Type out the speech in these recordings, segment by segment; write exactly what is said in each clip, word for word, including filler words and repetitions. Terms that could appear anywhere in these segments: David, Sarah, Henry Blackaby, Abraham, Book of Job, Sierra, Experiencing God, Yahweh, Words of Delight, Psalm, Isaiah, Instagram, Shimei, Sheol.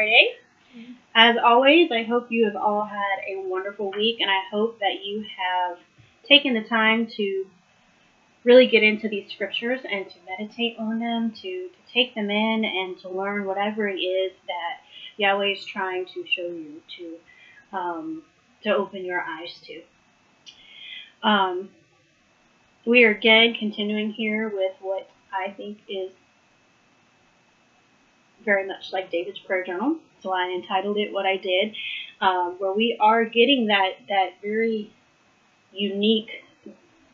Friday. As always, I hope you have all had a wonderful week, and I hope that you have taken the time to really get into these scriptures and to meditate on them, to, to take them in, and to learn whatever it is that Yahweh is trying to show you, to um, to open your eyes to. Um, we are again continuing here with what I think is very much like David's prayer journal. So I entitled it What I Did, um, where we are getting that, that very unique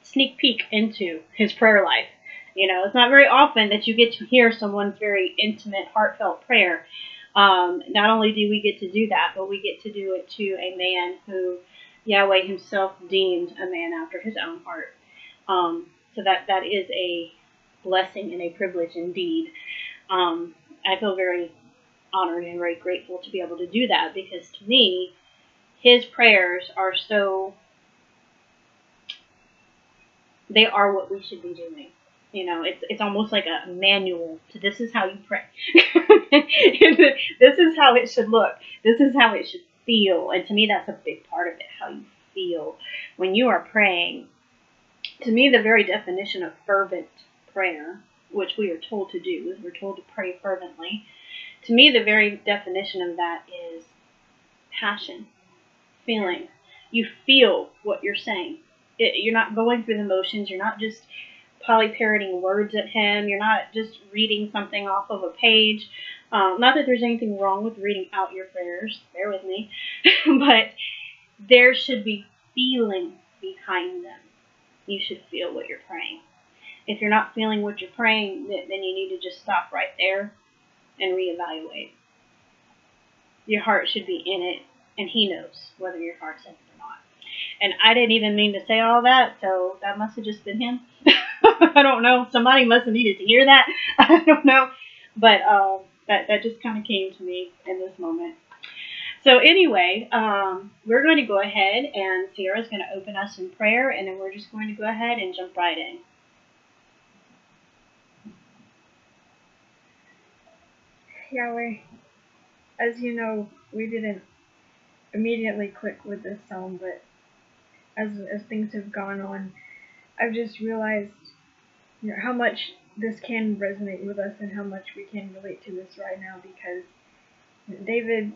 sneak peek into his prayer life. You know, it's not very often that you get to hear someone's very intimate, heartfelt prayer. Um, not only do we get to do that, but we get to do it to a man who Yahweh himself deemed a man after his own heart. Um, so that, that is a blessing and a privilege indeed. Um, I feel very honored and very grateful to be able to do that, because to me, his prayers are so, they are what we should be doing. You know, it's, it's almost like a manual to this is how you pray. This is how it should look. This is how it should feel. And to me, that's a big part of it, how you feel when you are praying. To me, the very definition of fervent prayer, which we are told to do, is we're told to pray fervently. To me, the very definition of that is passion, feeling. You feel what you're saying. It, you're not going through the motions. You're not just polyparroting words at him. You're not just reading something off of a page. Um, not that there's anything wrong with reading out your prayers. Bear with me. But there should be feeling behind them. You should feel what you're praying. If you're not feeling what you're praying, then you need to just stop right there and reevaluate. Your heart should be in it, and he knows whether your heart's in it or not. And I didn't even mean to say all that, so that must have just been him. I don't know. Somebody must have needed to hear that. I don't know. But um, that, that just kind of came to me in this moment. So anyway, um, we're going to go ahead, and Sierra's going to open us in prayer, and then we're just going to go ahead and jump right in. Yahweh, as you know, we didn't immediately click with this psalm, but as, as things have gone on, I've just realized, you know, how much this can resonate with us and how much we can relate to this right now, because you know, David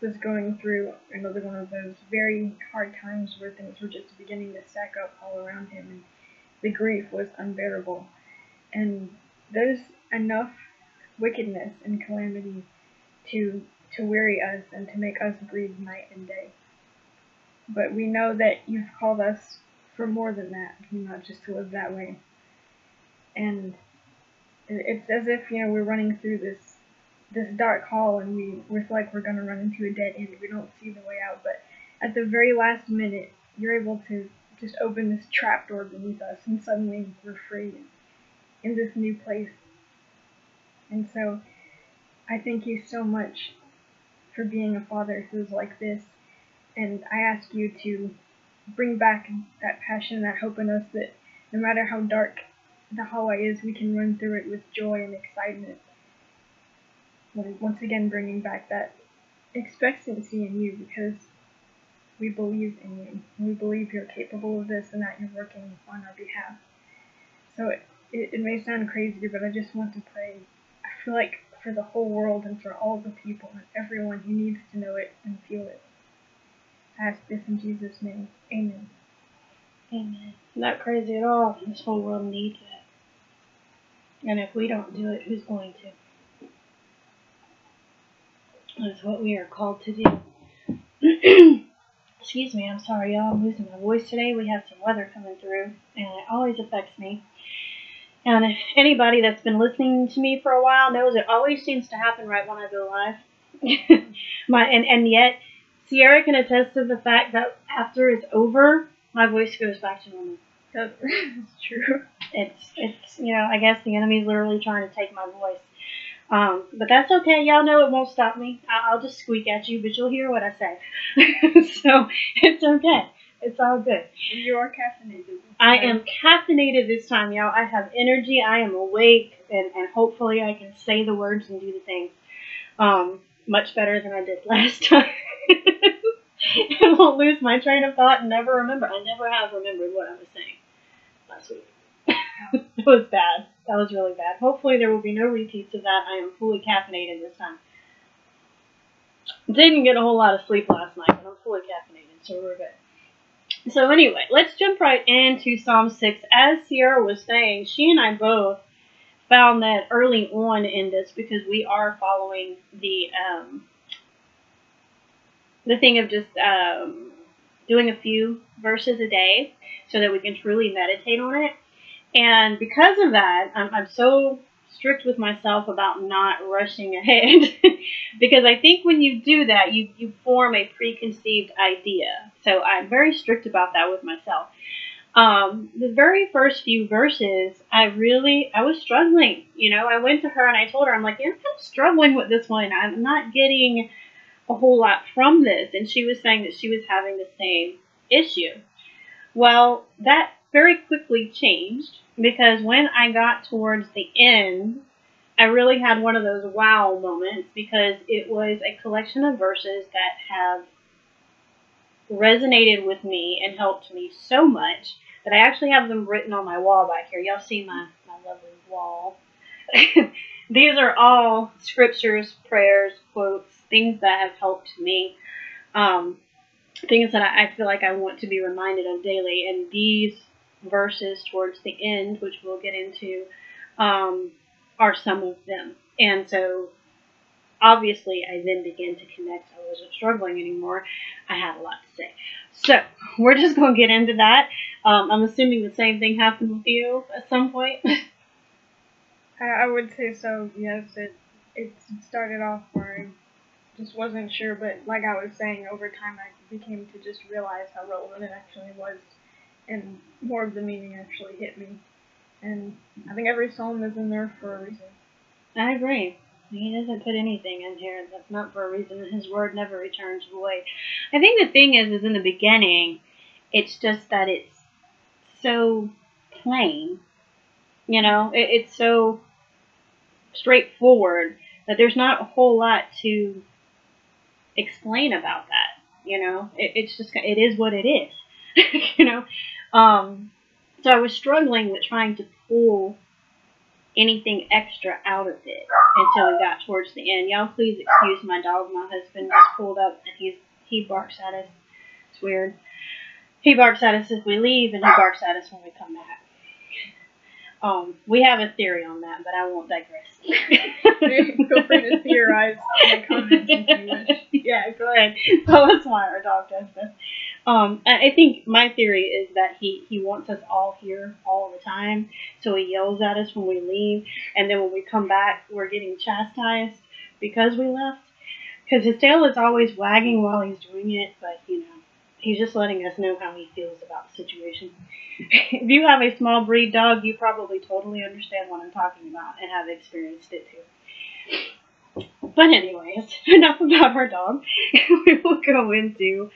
was going through another one of those very hard times where things were just beginning to stack up all around him, and the grief was unbearable. And there's enough wickedness and calamity to to weary us and to make us grieve night and day. But we know that you've called us for more than that, not just to live that way. And it's as if, you know, we're running through this this dark hall, and we, we feel like we're going to run into a dead end. We don't see the way out, but at the very last minute, you're able to just open this trap door beneath us, and suddenly we're free in this new place. And so, I thank you so much for being a father who's like this, and I ask you to bring back that passion, that hope in us, that no matter how dark the hallway is, we can run through it with joy and excitement. Once again, bringing back that expectancy in you, because we believe in you, and we believe you're capable of this, and that you're working on our behalf. So, it, it, it may sound crazy, but I just want to pray, I feel like, for the whole world and for all the people and everyone who needs to know it and feel it. I ask this in Jesus' name. Amen. Amen. Not crazy at all. This whole world needs it. And if we don't do it, who's going to? That's what we are called to do. Excuse me. I'm sorry, y'all. I'm losing my voice today. We have some weather coming through, and it always affects me. And if anybody that's been listening to me for a while knows it always seems to happen right when I go live. my and, and yet, Sierra can attest to the fact that after it's over, my voice goes back to normal. That's true. It's, it's you know, I guess the enemy's literally trying to take my voice. Um, but that's okay. Y'all know it won't stop me. I, I'll just squeak at you, but you'll hear what I say. So, it's okay. It's all good. You are caffeinated. I am caffeinated this time, y'all. I have energy. I am awake, and, and hopefully I can say the words and do the things. Um, much better than I did last time. I won't lose my train of thought and never remember. I never have remembered what I was saying last week. That was bad. That was really bad. Hopefully there will be no repeats of that. I am fully caffeinated this time. Didn't get a whole lot of sleep last night, but I'm fully caffeinated, so we're good. So anyway, let's jump right into Psalm six. As Sierra was saying, she and I both found that early on in this, because we are following the um, the thing of just um, doing a few verses a day so that we can truly meditate on it. And because of that, I'm, I'm so strict with myself about not rushing ahead because I think when you do that, you, you form a preconceived idea. So I'm very strict about that with myself. Um, the very first few verses, I really, I was struggling. You know, I went to her and I told her, I'm like, yeah, I'm struggling with this one. I'm not getting a whole lot from this. And she was saying that she was having the same issue. Well, that very quickly changed, because when I got towards the end, I really had one of those wow moments, because it was a collection of verses that have resonated with me and helped me so much that I actually have them written on my wall back here. Y'all see my, my lovely wall. These are all scriptures, prayers, quotes, things that have helped me. Um, things that I, I feel like I want to be reminded of daily. And these verses towards the end, which we'll get into, um, are some of them. And so, obviously, I then began to connect. I wasn't struggling anymore. I had a lot to say. So, we're just going to get into that. Um, I'm assuming the same thing happened with you at some point. I, I would say so, yes. It, it started off where I just wasn't sure, but like I was saying, over time I became to just realize how relevant it actually was, and more of the meaning actually hit me. And I think every psalm is in there for a reason. I agree. He doesn't put anything in here that's not for a reason. His word never returns void. I think the thing is, is in the beginning, it's just that it's so plain. You know, it, it's so straightforward that there's not a whole lot to explain about that. You know, it, it's just, it is what it is. You know, um, so I was struggling with trying to pull anything extra out of it until it got towards the end. Y'all please excuse my dog. My husband just pulled up and he's, he barks at us. It's weird. He barks at us if we leave and he barks at us when we come back. Um, we have a theory on that, but I won't digress. Feel free to theorize in the comments if you wish. Yeah, go ahead. Tell us why our dog does this. Um, I think my theory is that he, he wants us all here all the time, so he yells at us when we leave, and then when we come back, we're getting chastised because we left, because his tail is always wagging while he's doing it, but, you know, he's just letting us know how he feels about the situation. If you have a small breed dog, you probably totally understand what I'm talking about and have experienced it too. But anyways, enough about our dog. We will go into...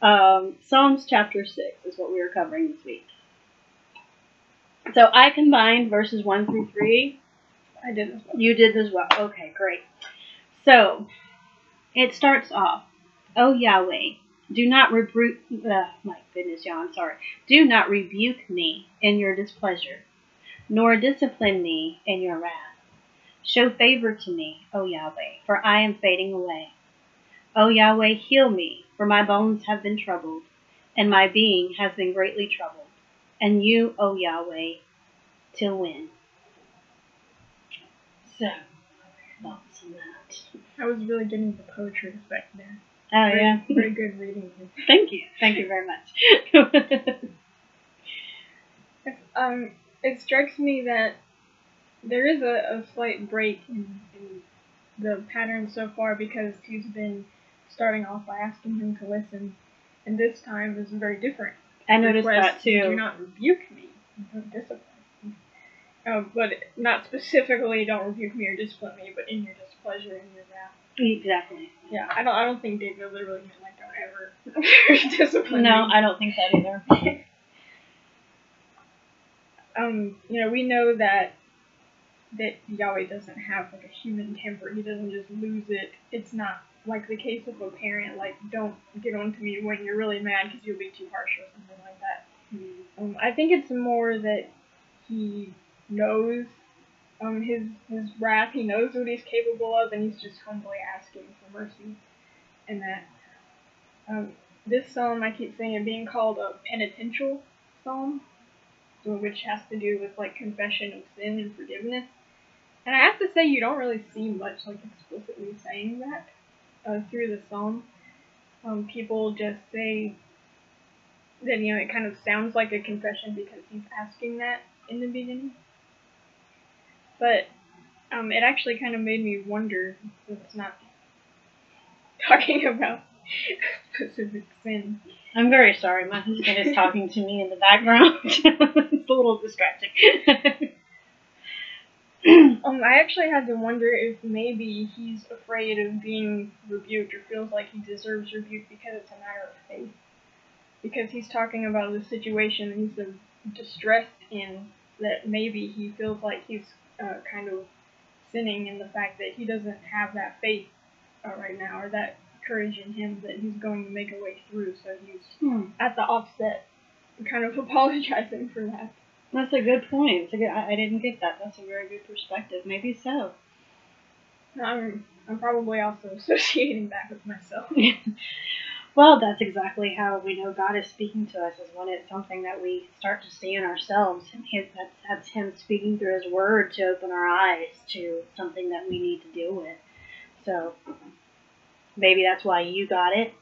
Um, Psalms chapter six is what we were covering this week. So I combined verses one through three. I did as well. You did as well. Okay, great. So it starts off, "O Yahweh, do not rebuke, uh, my goodness, y'all, I'm sorry. Do not rebuke me in your displeasure, nor discipline me in your wrath. Show favor to me, O Yahweh, for I am fading away. O Yahweh, heal me, for my bones have been troubled, and my being has been greatly troubled. And you, O Yahweh, till when?" So, thoughts on that? I was really getting the poetry effect there. Oh, very, yeah. Very good reading. Thank you. Thank you very much. um, it strikes me that there is a, a slight break in, in the pattern so far, because he's been starting off by asking him to listen, and this time is very different. I noticed that too. Do not rebuke me, don't discipline me. Uh, but not specifically, don't rebuke me or discipline me, but in your displeasure and your wrath. Exactly. Yeah, I don't. I don't think David literally meant like don't ever discipline. No, me. I don't think that either. um, you know, we know that that Yahweh doesn't have like a human temper. He doesn't just lose it. It's not like the case of a parent, like, don't get on to me when you're really mad because you'll be too harsh or something like that. Um, I think it's more that he knows um, his, his wrath, he knows what he's capable of, and he's just humbly asking for mercy. And that um, this psalm, I keep saying it being called a penitential psalm, so which has to do with like confession of sin and forgiveness. And I have to say, you don't really see much like explicitly saying that uh, through the psalm. Um, people just say that, you know, it kind of sounds like a confession because he's asking that in the beginning. But um, it actually kind of made me wonder, since it's not talking about specific sin. I'm very sorry, my husband is talking to me in the background. It's a little distracting. um, I actually had to wonder if maybe he's afraid of being rebuked or feels like he deserves rebuke because it's a matter of faith. Because he's talking about the situation he's distressed in, that maybe he feels like he's uh, kind of sinning in the fact that he doesn't have that faith uh, right now, or that courage in him that he's going to make a way through, so he's hmm. at the offset kind of apologizing for that. That's a good point. It's a good, I, I didn't get that. That's a very good perspective. Maybe so. I'm, I'm probably also associating that with myself. Well, that's exactly how we know God is speaking to us, is when it's something that we start to see in ourselves. And his, that's, that's him speaking through his word to open our eyes to something that we need to deal with. So maybe that's why you got it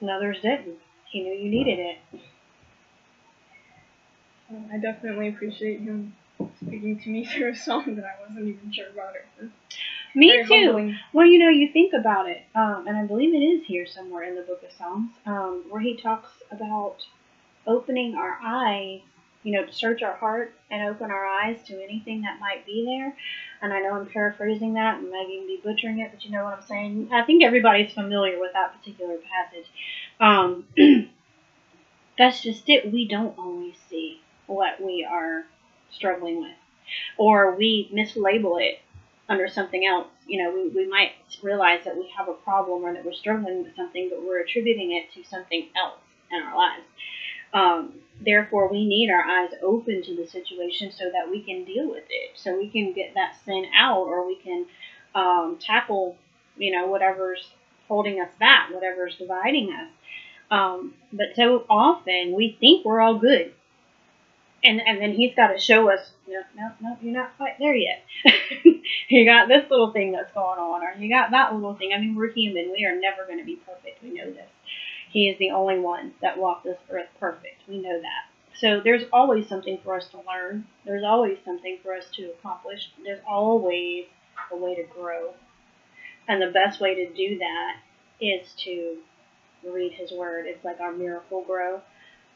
and others didn't. He knew you needed it. I definitely appreciate him speaking to me through a song that I wasn't even sure about it. Me too. Humbling. Well, you know, you think about it, um, and I believe it is here somewhere in the Book of Psalms, um, where he talks about opening our eyes, you know, to search our hearts and open our eyes to anything that might be there. And I know I'm paraphrasing that and might even be butchering it, but you know what I'm saying. I think everybody's familiar with that particular passage. Um, that's just it. We don't always see what we are struggling with, or we mislabel it under something else. You know, we, we might realize that we have a problem or that we're struggling with something, but we're attributing it to something else in our lives. Um, therefore, we need our eyes open to the situation so that we can deal with it, so we can get that sin out, or we can um, tackle, you know, whatever's holding us back, whatever's dividing us. Um, but so often we think we're all good. And and then he's got to show us, no, no, no, you're not quite there yet. You got this little thing that's going on, or you got that little thing. I mean, we're human. We are never going to be perfect. We know this. He is the only one that walked this earth perfect. We know that. So there's always something for us to learn. There's always something for us to accomplish. There's always a way to grow. And the best way to do that is to read his word. It's like our miracle grow.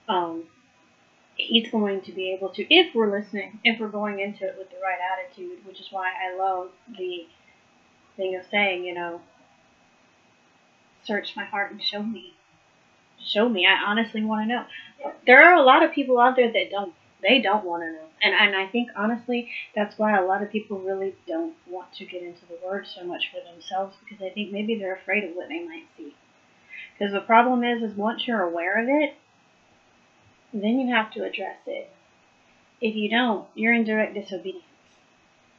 Um, He's going to be able to, if we're listening, if we're going into it with the right attitude, which is why I love the thing of saying, you know, search my heart and show me. Show me. I honestly want to know. There are a lot of people out there that don't. They don't want to know. And, and I think, honestly, that's why a lot of people really don't want to get into the Word so much for themselves, because I think maybe they're afraid of what they might see. Because the problem is, is once you're aware of it, then you have to address it. If you don't, you're in direct disobedience.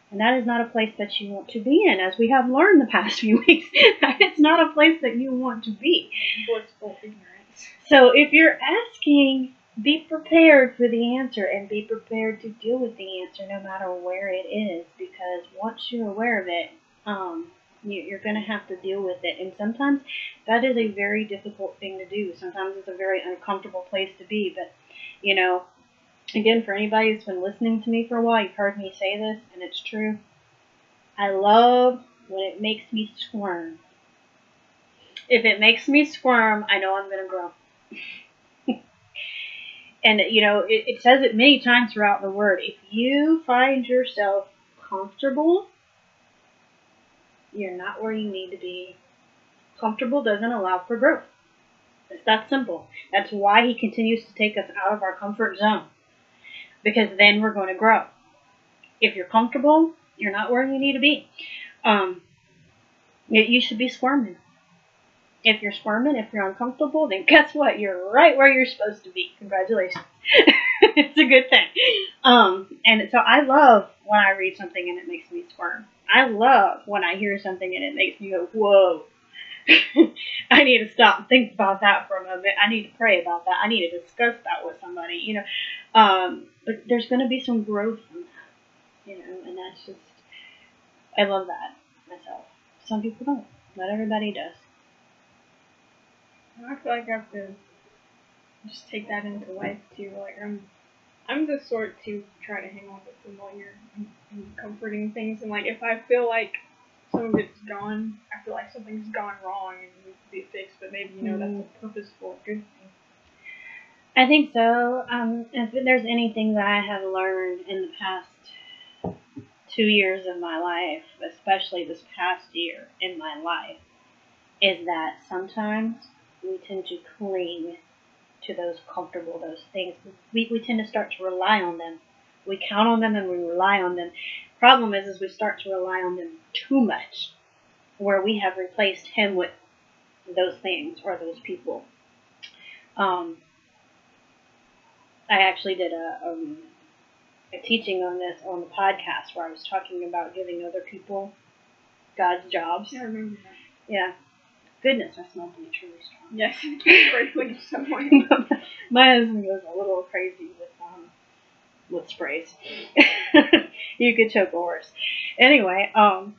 And that is not a place that you want to be in, as we have learned the past few weeks. It's not a place that you want to be. Forceful ignorance. So if you're asking, be prepared for the answer, and be prepared to deal with the answer no matter where it is, because once you're aware of it, um, you, you're going to have to deal with it. And sometimes that is a very difficult thing to do. Sometimes it's a very uncomfortable place to be, but you know, again, for anybody who's been listening to me for a while, you've heard me say this, and it's true. I love when it makes me squirm. If it makes me squirm, I know I'm going to grow. And, you know, it, it says it many times throughout the Word. If you find yourself comfortable, you're not where you need to be. Comfortable doesn't allow for growth. It's that simple. That's why he continues to take us out of our comfort zone. Because then we're going to grow. If you're comfortable, You're not where you need to be. Um, you should be squirming. If you're squirming, if you're uncomfortable, then guess what? You're right where you're supposed to be. Congratulations. It's a good thing. Um, and so I love when I read something and it makes me squirm. I love when I hear something and it makes me go, whoa. I need to stop and think about that for a moment. I need to pray about that. I need to discuss that with somebody, you know. Um, but there's going to be some growth in that, you know, and that's just, I love that myself. Some people don't. Not everybody does. I feel like I have to just take that into life too. Like I'm, I'm the sort to try to hang on to familiar and, and comforting things. And like if I feel like some of it's gone, I feel like something's gone wrong and needs to be fixed. But maybe you know mm-hmm. that's a purposeful good thing. I think so. Um, if there's anything that I have learned in the past two years of my life, especially this past year in my life, is that sometimes we tend to cling to those comfortable, those things. We, we tend to start to rely on them. We count on them and we rely on them. Problem is, is we start to rely on them too much, where we have replaced him with those things or those people. Um, I actually did a, um, a teaching on this on the podcast where I was talking about giving other people God's jobs. I remember that. Yeah. Goodness, I smell prematurely strong. Yes, you can briefly someone. My husband goes a little crazy with um with sprays. You could choke a horse. Anyway, um,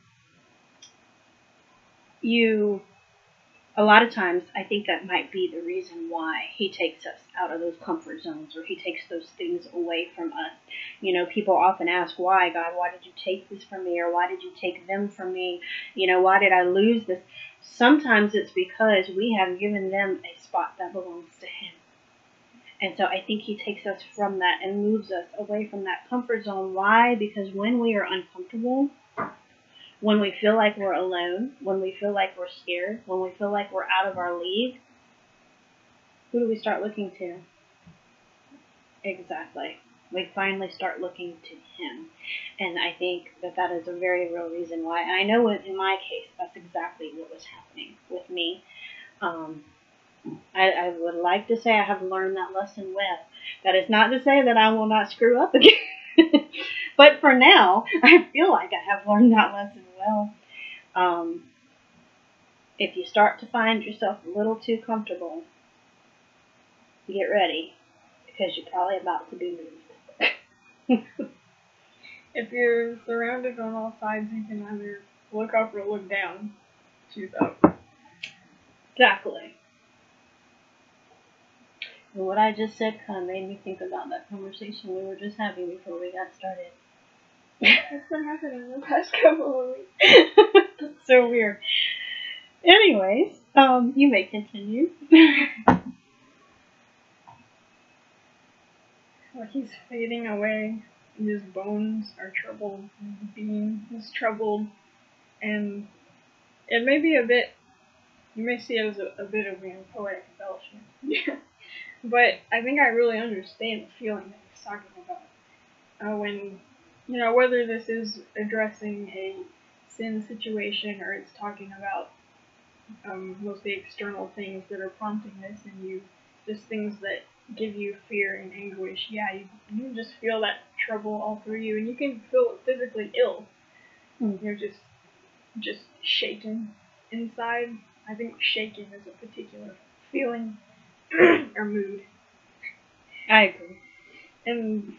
you a lot of times I think that might be the reason why he takes us out of those comfort zones, or he takes those things away from us. You know, people often ask, why, God, why did you take this from me? Or why did you take them from me? You know, why did I lose this? Sometimes it's because we have given them a spot that belongs to him. And so I think he takes us from that and moves us away from that comfort zone. Why? Because when we are uncomfortable, when we feel like we're alone, when we feel like we're scared, when we feel like we're out of our league, who do we start looking to? Exactly. We finally start looking to him. And I think that that is a very real reason why. And I know in my case, that's exactly what was happening with me. Um, I, I would like to say I have learned that lesson well. That is not to say that I will not screw up again. But for now, I feel like I have learned that lesson well. Um, if you start to find yourself a little too comfortable, get ready, because you're probably about to be moved. If you're surrounded on all sides, you can either look up or look down. Choose up. Exactly. And what I just said kind of made me think about that conversation we were just having before we got started. That's been happening in the past couple of weeks. That's so weird. Anyways, um, you may continue. Well, he's fading away, and his bones are troubled, and his being is troubled, and it may be a bit, you may see it as a, a bit of a poetic embellishment. Yeah. But I think I really understand the feeling that he's talking about. Uh, when, you know, whether this is addressing a sin situation or it's talking about um, mostly external things that are prompting this in you, just things that give you fear and anguish. Yeah, you, you just feel that trouble all through you, and you can feel physically ill. Mm. You're just, just shaking inside. I think shaking is a particular feeling or mood. I agree. And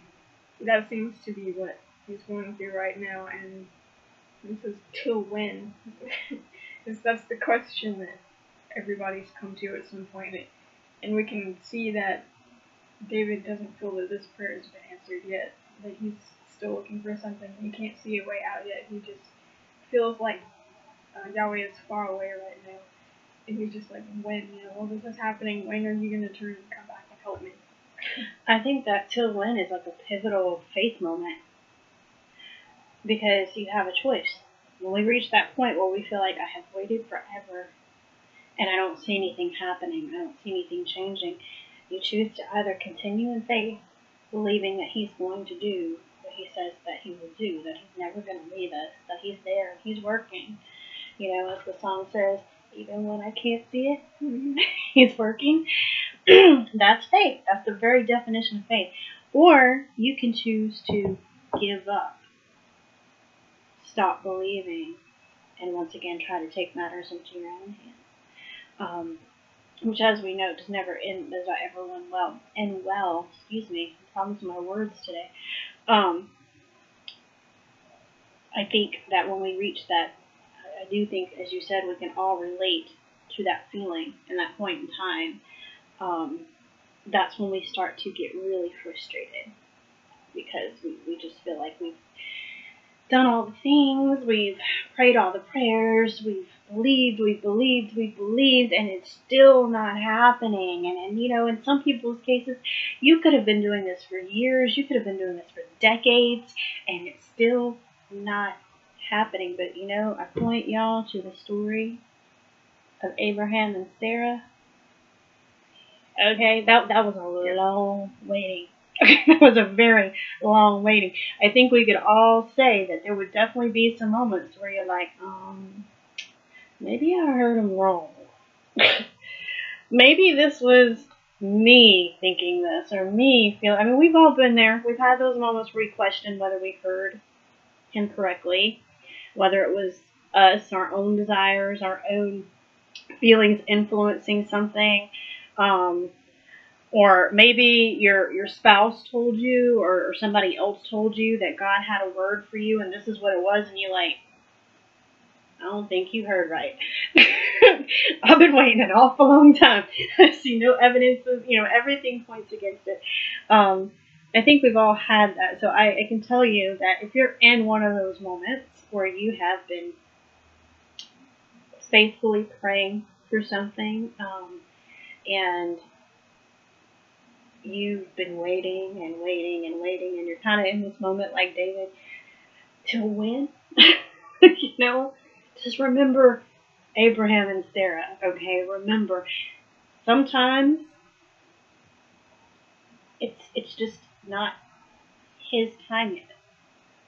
that seems to be what he's going through right now, and this is till when? Because that's the question that everybody's come to at some point. It, and we can see that David doesn't feel that this prayer has been answered yet, that he's still looking for something. He can't see a way out yet. He just feels like uh, Yahweh is far away right now. And he's just like, when, you know, well, this is happening, when are you going to turn and come back and help me? I think that till when is like a pivotal faith moment. Because you have a choice. When we reach that point where we feel like I have waited forever, and I don't see anything happening, I don't see anything changing, you choose to either continue in faith, believing that he's going to do that he says that he will do, that he's never going to leave us, that he's there, and he's working. You know, as the song says, even when I can't see it, he's working. That's faith. That's the very definition of faith. Or you can choose to give up, stop believing, and once again try to take matters into your own hands. Um, which, as we know, does never end, does not ever end well. And well, excuse me, problems with my words today. Um, I think that when we reach that, I do think, as you said, we can all relate to that feeling and that point in time. Um, that's when we start to get really frustrated, because we, we just feel like we've done all the things, we've prayed all the prayers, we've believed, we've believed, we've believed, and it's still not happening. And, and, you know, in some people's cases, you could have been doing this for years, you could have been doing this for decades, and it's still not happening. But, you know, I point y'all to the story of Abraham and Sarah. Okay, that, that was a long waiting. Okay, that was a very long waiting. I think we could all say that there would definitely be some moments where you're like, um, maybe I heard him wrong. Maybe this was me thinking this, or me feeling. I mean, we've all been there. We've had those moments where we questioned whether we heard him correctly, whether it was us, our own desires, our own feelings influencing something. Um, or maybe your your spouse told you, or, or somebody else told you that God had a word for you, and this is what it was, and you're like, I don't think you heard right. I've been waiting an awful long time. I see no evidence of, you know, everything points against it. Um, I think we've all had that. So I, I can tell you that if you're in one of those moments where you have been faithfully praying for something, um, and you've been waiting and waiting and waiting, and you're kind of in this moment like David, till when? You know, just remember Abraham and Sarah, okay? Remember, sometimes it's, it's just not his time yet.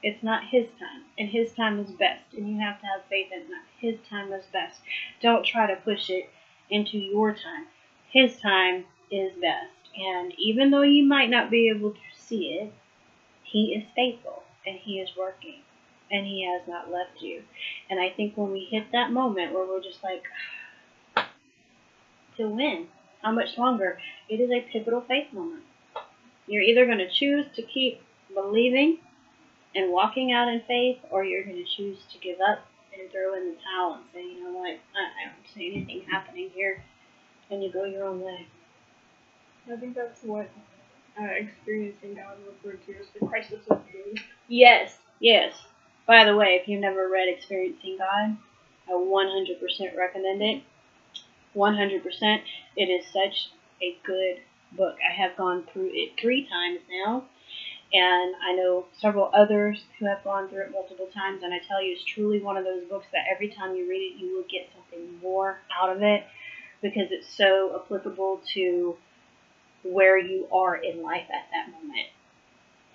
It's not his time, and his time is best, and you have to have faith in that. His time is best. Don't try to push it into your time. His time is best. And even though you might not be able to see it, he is faithful, and he is working, and he has not left you. And I think when we hit that moment where we're just like, to when? How much longer? It is a pivotal faith moment. You're either going to choose to keep believing and walking out in faith, or you're going to choose to give up and throw in the towel and say, you know what, I don't see anything happening here. And you go your own way. I think that's what uh, experiencing God referred to as the crisis of faith. Yes, yes. By the way, if you've never read Experiencing God, I one hundred percent recommend it. one hundred percent. It is such a good book. I have gone through it three times now, and I know several others who have gone through it multiple times, and I tell you, it's truly one of those books that every time you read it, you will get something more out of it, because it's so applicable to where you are in life at that moment.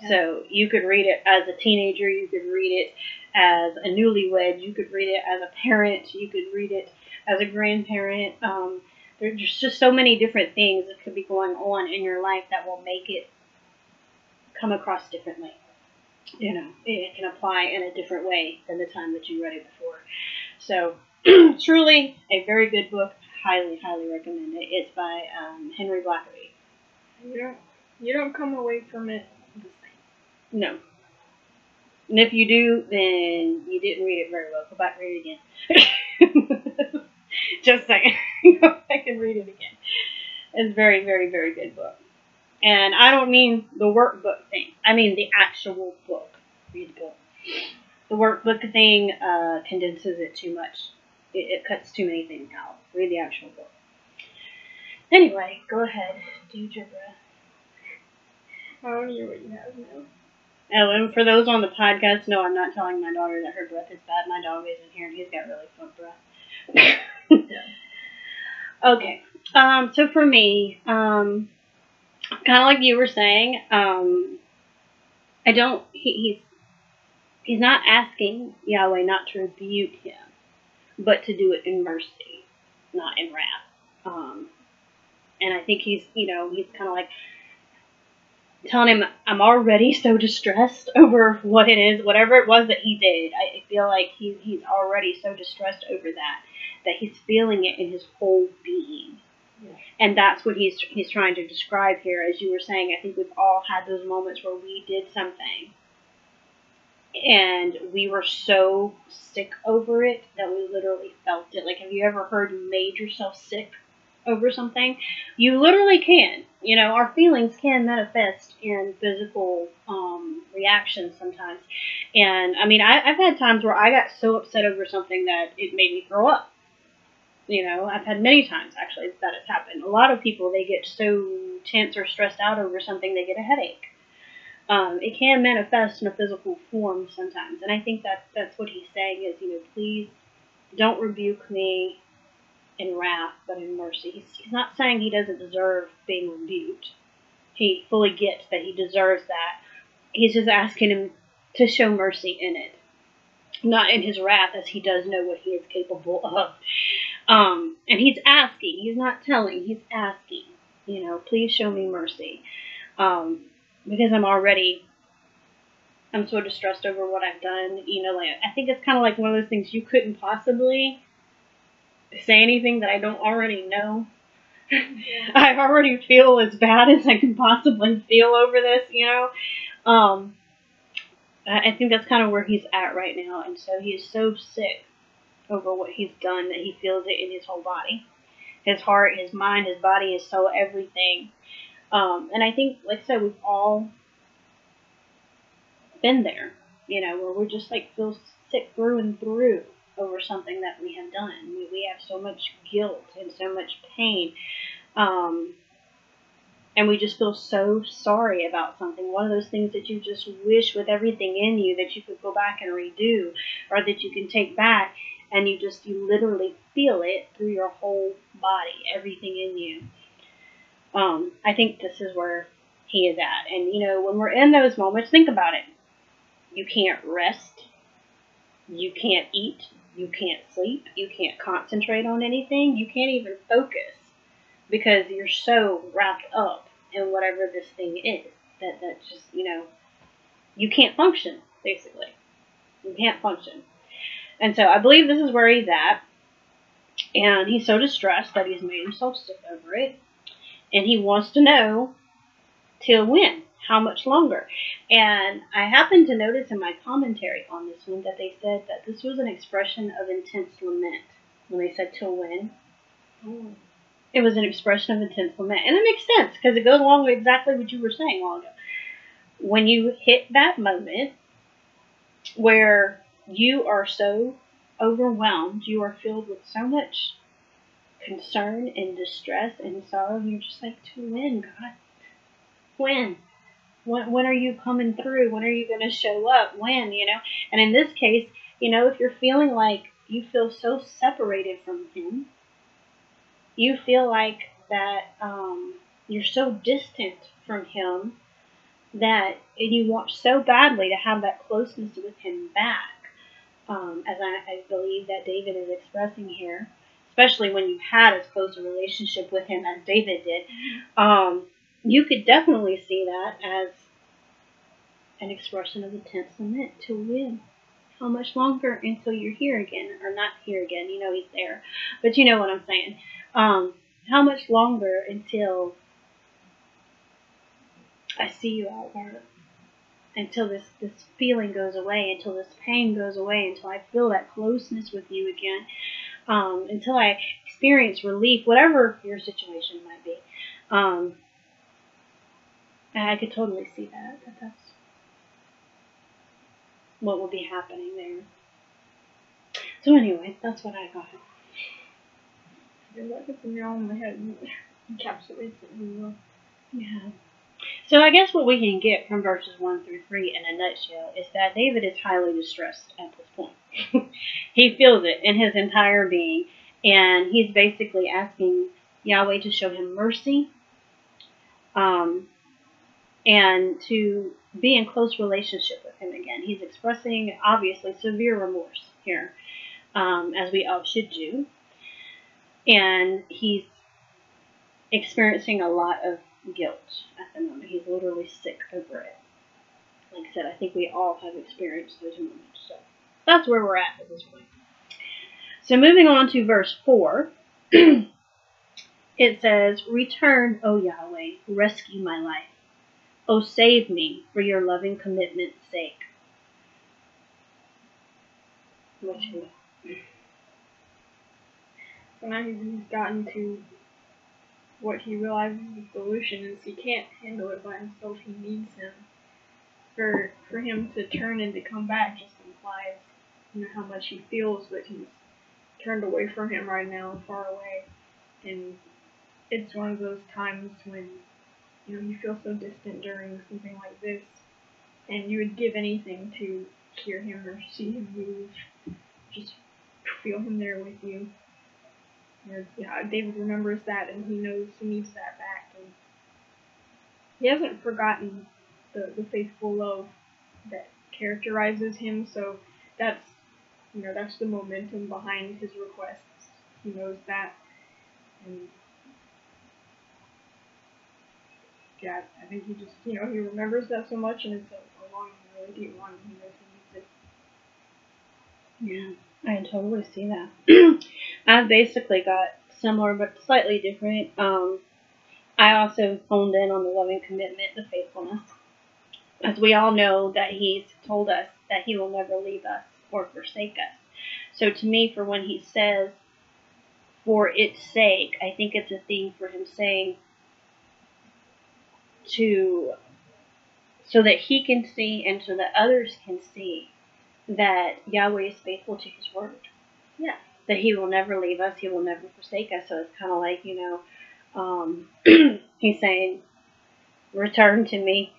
Yeah. So you could read it as a teenager, you could read it as a newlywed, you could read it as a parent, you could read it as a grandparent. Um, there's just so many different things that could be going on in your life that will make it come across differently. You know, it can apply in a different way than the time that you read it before. So truly a very good book. Highly, highly recommend it. It's by um, Henry Blackaby. You don't, you don't come away from it the same. No. And if you do, then you didn't read it very well. Go back and read it again. Just saying. Go back and read it again. It's a very, very, very good book. And I don't mean the workbook thing. I mean the actual book. Read the book. The workbook thing uh, condenses it too much. It, it cuts too many things out. Read the actual book. Anyway, go ahead. Do your breath. I don't hear what you have now. Oh, and for those on the podcast, no, I'm not telling my daughter that her breath is bad. My dog is in here, and he's got really fucked breath. Yeah. Okay. Um, so for me, um, kind of like you were saying, um, I don't, he, he's, he's not asking Yahweh not to rebuke him, but to do it in mercy, not in wrath. Um, and I think he's, you know, he's kind of like telling him, I'm already so distressed over what it is, whatever it was that he did. I feel like he, he's already so distressed over that, that he's feeling it in his whole being. Yeah. And that's what he's he's trying to describe here. As you were saying, I think we've all had those moments where we did something and we were so sick over it that we literally felt it. Like, have you ever heard you made yourself sick over something? You literally can. You know, our feelings can manifest in physical um, reactions sometimes. And, I mean, I, I've had times where I got so upset over something that it made me throw up. You know, I've had many times, actually, that has happened. A lot of people, they get so tense or stressed out over something, they get a headache. Um, it can manifest in a physical form sometimes. And I think that that's what he's saying is, you know, please don't rebuke me in wrath, but in mercy. He's, he's not saying he doesn't deserve being rebuked. He fully gets that he deserves that. He's just asking him to show mercy in it. Not in his wrath, as he does know what he is capable of. Um, and he's asking, he's not telling, he's asking, you know, please show me mercy, um, because I'm already, I'm so distressed over what I've done, you know, like, I think it's kind of like one of those things, you couldn't possibly say anything that I don't already know. Yeah. I already feel as bad as I can possibly feel over this, you know, um, I think that's kind of where he's at right now, and so he is so sick over what he's done that he feels it in his whole body, his heart, his mind, his body, his soul, everything. Um, and I think, like I said, we've all been there, you know, where we're just like feel sick through and through over something that we have done. We, we have so much guilt and so much pain, um, and we just feel so sorry about something. One of those things that you just wish with everything in you that you could go back and redo, or that you can take back. And you just, you literally feel it through your whole body, everything in you. Um, I think this is where he is at. And, you know, when we're in those moments, think about it. You can't rest. You can't eat. You can't sleep. You can't concentrate on anything. You can't even focus because you're so wrapped up in whatever this thing is. That, that just, you know, you can't function, basically. You can't function. And so I believe this is where he's at, and he's so distressed that he's made himself sick over it, and he wants to know till when, how much longer. And I happened to notice in my commentary on this one that they said that this was an expression of intense lament. When they said till when, oh. It was an expression of intense lament. And it makes sense, because it goes along with exactly what you were saying a while ago. When you hit that moment where you are so overwhelmed, you are filled with so much concern and distress and sorrow, you're just like, to when, God? When? When, when are you coming through? When are you going to show up? When, you know? And in this case, you know, if you're feeling like you feel so separated from him, you feel like that um, you're so distant from him that you want so badly to have that closeness with him back. Um, as I, I believe that David is expressing here, especially when you've had as close a relationship with him as David did, um, you could definitely see that as an expression of intense lament. To win. How much longer until you're here again, or not here again, you know he's there, but you know what I'm saying. Um, how much longer until I see you at work? Until this, this feeling goes away, until this pain goes away, until I feel that closeness with you again, um, until I experience relief, whatever your situation might be. Um, I could totally see that, that that's what will be happening there. So anyway, that's what I got. You're looking from your own head and encapsulates it really well. Yeah. So I guess what we can get from verses one through three in a nutshell is that David is highly distressed at this point. He feels it in his entire being, and he's basically asking Yahweh to show him mercy, um, and to be in close relationship with him again. He's expressing, obviously, severe remorse here, um, as we all should do. And he's experiencing a lot of guilt at the moment. He's literally sick over it. Like I said, I think we all have experienced those moments. So that's where we're at at this point. So moving on to verse four, it says, "Return, O Yahweh, rescue my life. O save me for your loving commitment's sake." So now he's gotten to what he realizes the solution is. He can't handle it by himself. He needs him. For for him to turn and to come back just implies, you know, how much he feels that he's turned away from him right now and far away. And it's one of those times when, you know, you feel so distant during something like this, and you would give anything to hear him or see him move, just feel him there with you. You know, yeah, David remembers that, and he knows he needs that back, and he hasn't forgotten the, the faithful love that characterizes him, so that's, you know, that's the momentum behind his requests. He knows that, and yeah, I think he just, you know, he remembers that so much, and it's a, a long, really deep one. He knows he needs it. Yeah, I totally see that. I basically got similar, but slightly different. Um, I also honed in on the loving commitment, the faithfulness. As we all know that he's told us that he will never leave us or forsake us. So to me, for when he says, "for its sake," I think it's a theme for him saying, to so that he can see and so that others can see that Yahweh is faithful to his word. Yeah. That he will never leave us, he will never forsake us. So it's kind of like, you know, um, he's saying, return to me,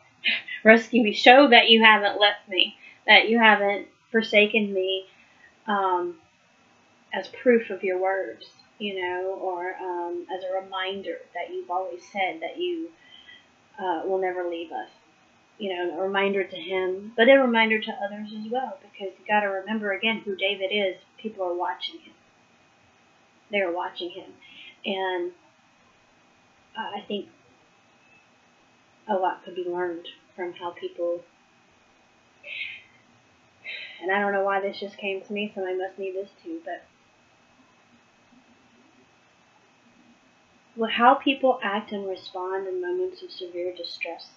rescue me, show that you haven't left me, that you haven't forsaken me, um, as proof of your words, you know, or um, as a reminder that you've always said that you Uh, will never leave us, you know, a reminder to him, but a reminder to others as well, because you got to remember again who David is. People are watching him. They are watching him, and uh, I think a lot could be learned from how people. And I don't know why this just came to me. Somebody must need this too, but. Well, how people act and respond in moments of severe distress,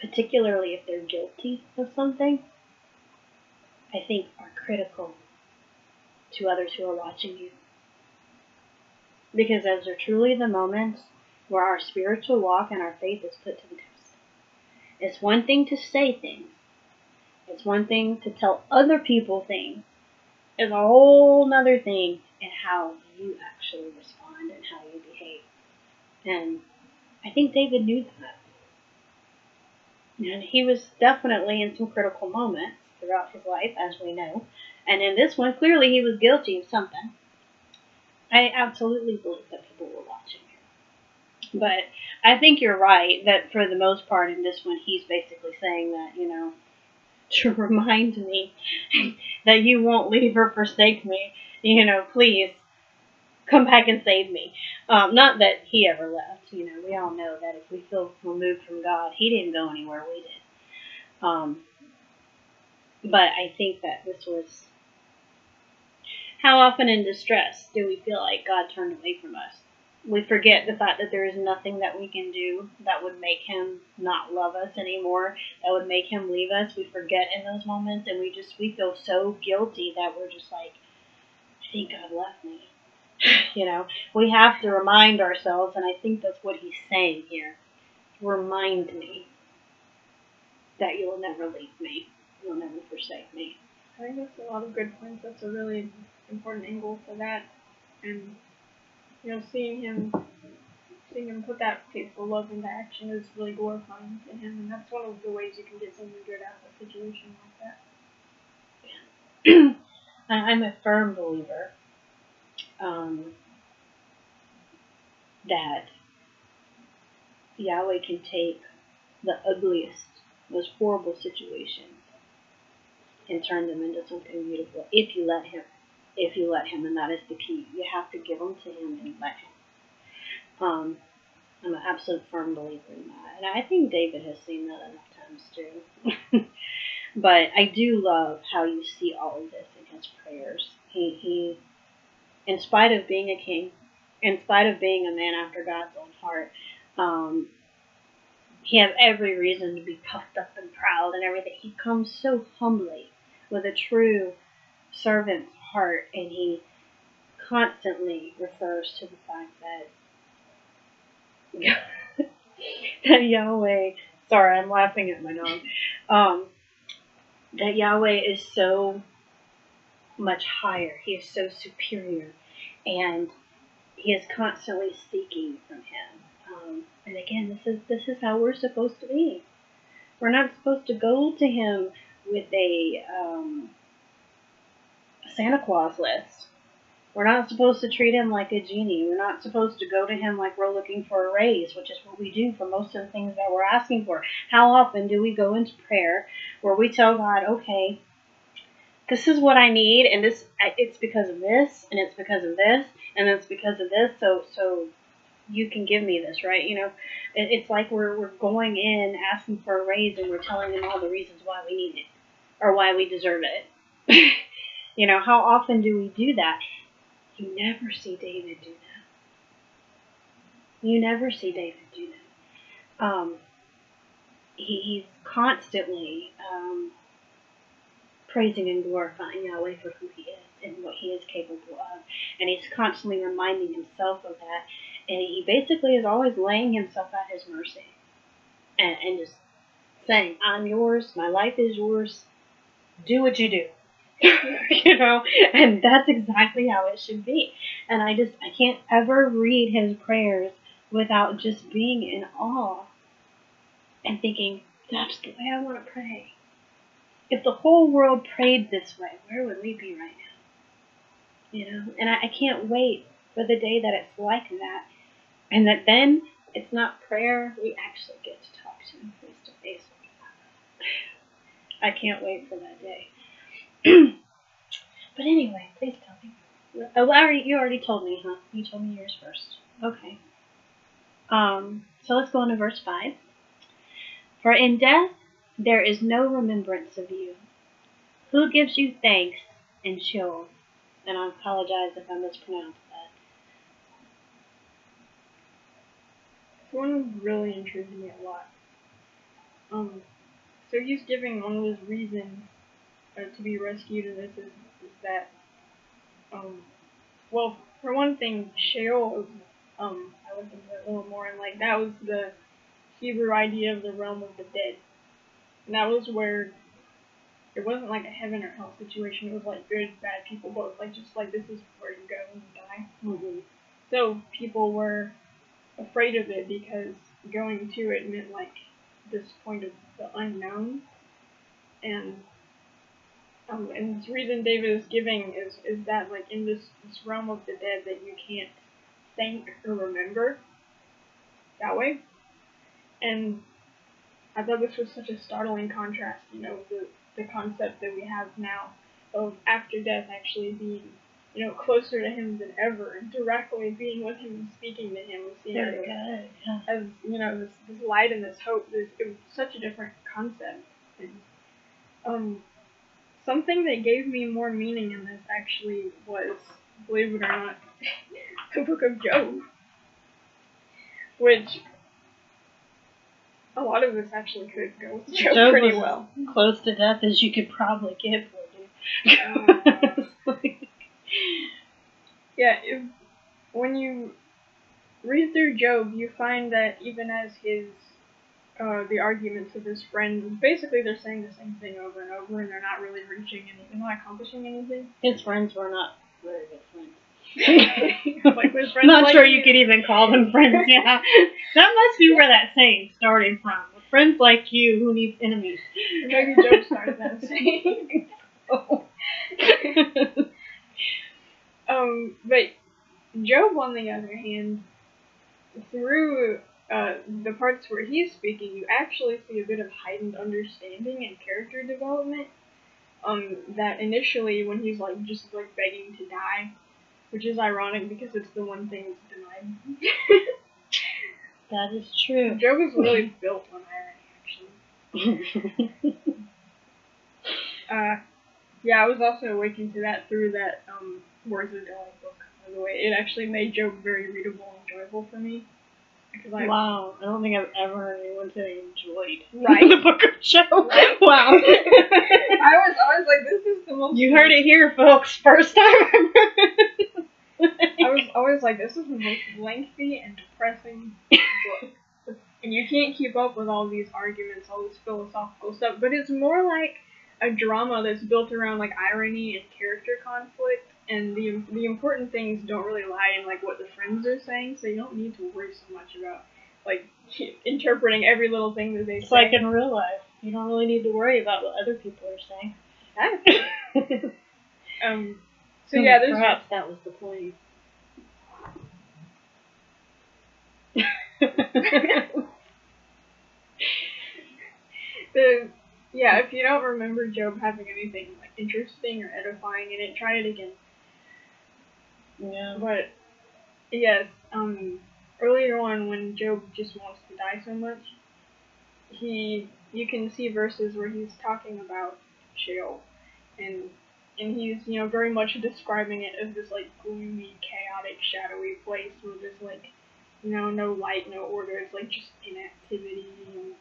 particularly if they're guilty of something, I think are critical to others who are watching you. Because those are truly the moments where our spiritual walk and our faith is put to the test. It's one thing to say things. It's one thing to tell other people things. It's a whole nother thing in how you actually respond and how you behave. And I think David knew that. And he was definitely in some critical moments throughout his life, as we know. And in this one, clearly he was guilty of something. I absolutely believe that people were watching him. But I think you're right that for the most part in this one, he's basically saying that, you know, to remind me that you won't leave or forsake me. You know, please come back and save me. Um, not that he ever left. You know, we all know that if we feel removed from God, he didn't go anywhere, we did. Um, but I think that this was... How often in distress do we feel like God turned away from us? We forget the fact that there is nothing that we can do that would make him not love us anymore, that would make him leave us. We forget in those moments, and we just, we feel so guilty that we're just like, I think God left me. You know, we have to remind ourselves, and I think that's what he's saying here. Remind me that you will never leave me. You will never forsake me. I think that's a lot of good points. That's a really important angle for that. And, you know, seeing him, seeing him put that faithful love into action is really glorifying to him. And that's one of the ways you can get something good out of a situation like that. Yeah. I'm a firm believer um, that Yahweh can take the ugliest, most horrible situations and turn them into something beautiful if you let him. If you let him, and that is the key. You have to give them to him and let him. Um, I'm an absolute firm believer in that. And I think David has seen that enough times too. But I do love how you see all of this in his prayers. He, he, in spite of being a king, in spite of being a man after God's own heart, um, he has every reason to be puffed up and proud and everything. He comes so humbly with a true servant's heart, and he constantly refers to the fact that, that Yahweh, sorry, I'm laughing at my dog, um, that Yahweh is so much higher. He is so superior, and he is constantly seeking from him. Um, and again, this is this is how we're supposed to be. We're not supposed to go to him with a um, Santa Claus list. We're not supposed to treat him like a genie. We're not supposed to go to him like we're looking for a raise, which is what we do for most of the things that we're asking for. How often do we go into prayer where we tell God, okay, this is what I need, and this it's because of this, and it's because of this, and it's because of this, so so you can give me this, right? You know, it, it's like we're, we're going in asking for a raise, and we're telling them all the reasons why we need it, or why we deserve it. You know, how often do we do that? You never see David do that. You never see David do that. Um, he, he's constantly um, praising and glorifying Yahweh for who he is and what he is capable of. And he's constantly reminding himself of that. And he basically is always laying himself at his mercy. And, and just saying, I'm yours, my life is yours, do what you do. You know, and that's exactly how it should be. And I just, I can't ever read his prayers without just being in awe and thinking, that's the way I want to pray. If the whole world prayed this way, where would we be right now? You know, and I, I can't wait for the day that it's like that, and that then it's not prayer, we actually get to talk to him face to face. I can't wait for that day. But anyway, please tell me. Oh, Larry, you already told me, huh? You told me yours first. Okay. Um, so let's go on to verse five. For in death there is no remembrance of you. Who gives you thanks in Sheol? And I apologize if I mispronounced that. One really intrigued me a lot. Um, so he's giving one of those reasons Uh, to be rescued, and this is, is that, um, well, for one thing, Sheol, um, I looked into it a little more, and, like, that was the Hebrew idea of the realm of the dead, and that was where it wasn't, like, a heaven or hell situation, it was, like, good, bad people, but it was, like, just, like, this is where you go and die, mm-hmm. So people were afraid of it, because going to it meant, like, this point of the unknown, and Um, and the reason David is giving is, is that, like, in this, this realm of the dead that you can't think or remember that way. And I thought this was such a startling contrast, you know, the, the concept that we have now of after death actually being, you know, closer to him than ever, and directly being with him and speaking to him. And seeing him yeah. As, you know, this, this light and this hope. This, it was such a different concept. And, um... something that gave me more meaning in this actually was, believe it or not, the Book of Job. Which, a lot of this actually could go with Job, Job pretty well. Close to death as you could probably get for it. Uh, yeah, if, when you read through Job, you find that even as his Uh, the arguments of his friends, basically they're saying the same thing over and over, and they're not really reaching anything, they're not accomplishing anything. His friends were not very good friends. Like with friends not like sure you, you could even call them friends, yeah. That must be where that saying started from. With friends like you, who needs enemies? Maybe Job started that saying. um, but Job, on the other hand, through uh, the parts where he's speaking, you actually see a bit of heightened understanding and character development. Um, that initially, when he's like just like begging to die, which is ironic because it's the one thing that's denied. That is true. Job is really built on irony, actually. uh, yeah, I was also awakened to that through that um, Words of Delight book. By the way, it actually made Job very readable and enjoyable for me. I, wow, I don't think I've ever heard anyone say enjoyed right. the Book of Job. Right. Wow. I was always like, this is the most... You heard it here, folks. First time ever. I was always like, this is the most lengthy and depressing book. And you can't keep up with all these arguments, all this philosophical stuff. But it's more like a drama that's built around like irony and character conflict. And the the important things don't really lie in like what the friends are saying, so you don't need to worry so much about like interpreting every little thing that they it's say. It's like in real life, you don't really need to worry about what other people are saying. Exactly. um. So yeah, there's perhaps a... that was the point. the. Yeah, if you don't remember Job having anything like interesting or edifying in it, try it again. Yeah. But yes, um, earlier on when Job just wants to die so much, he you can see verses where he's talking about Sheol, and and he's you know very much describing it as this like gloomy, chaotic, shadowy place where there's like you know no light, no order. It's like just inactivity. And,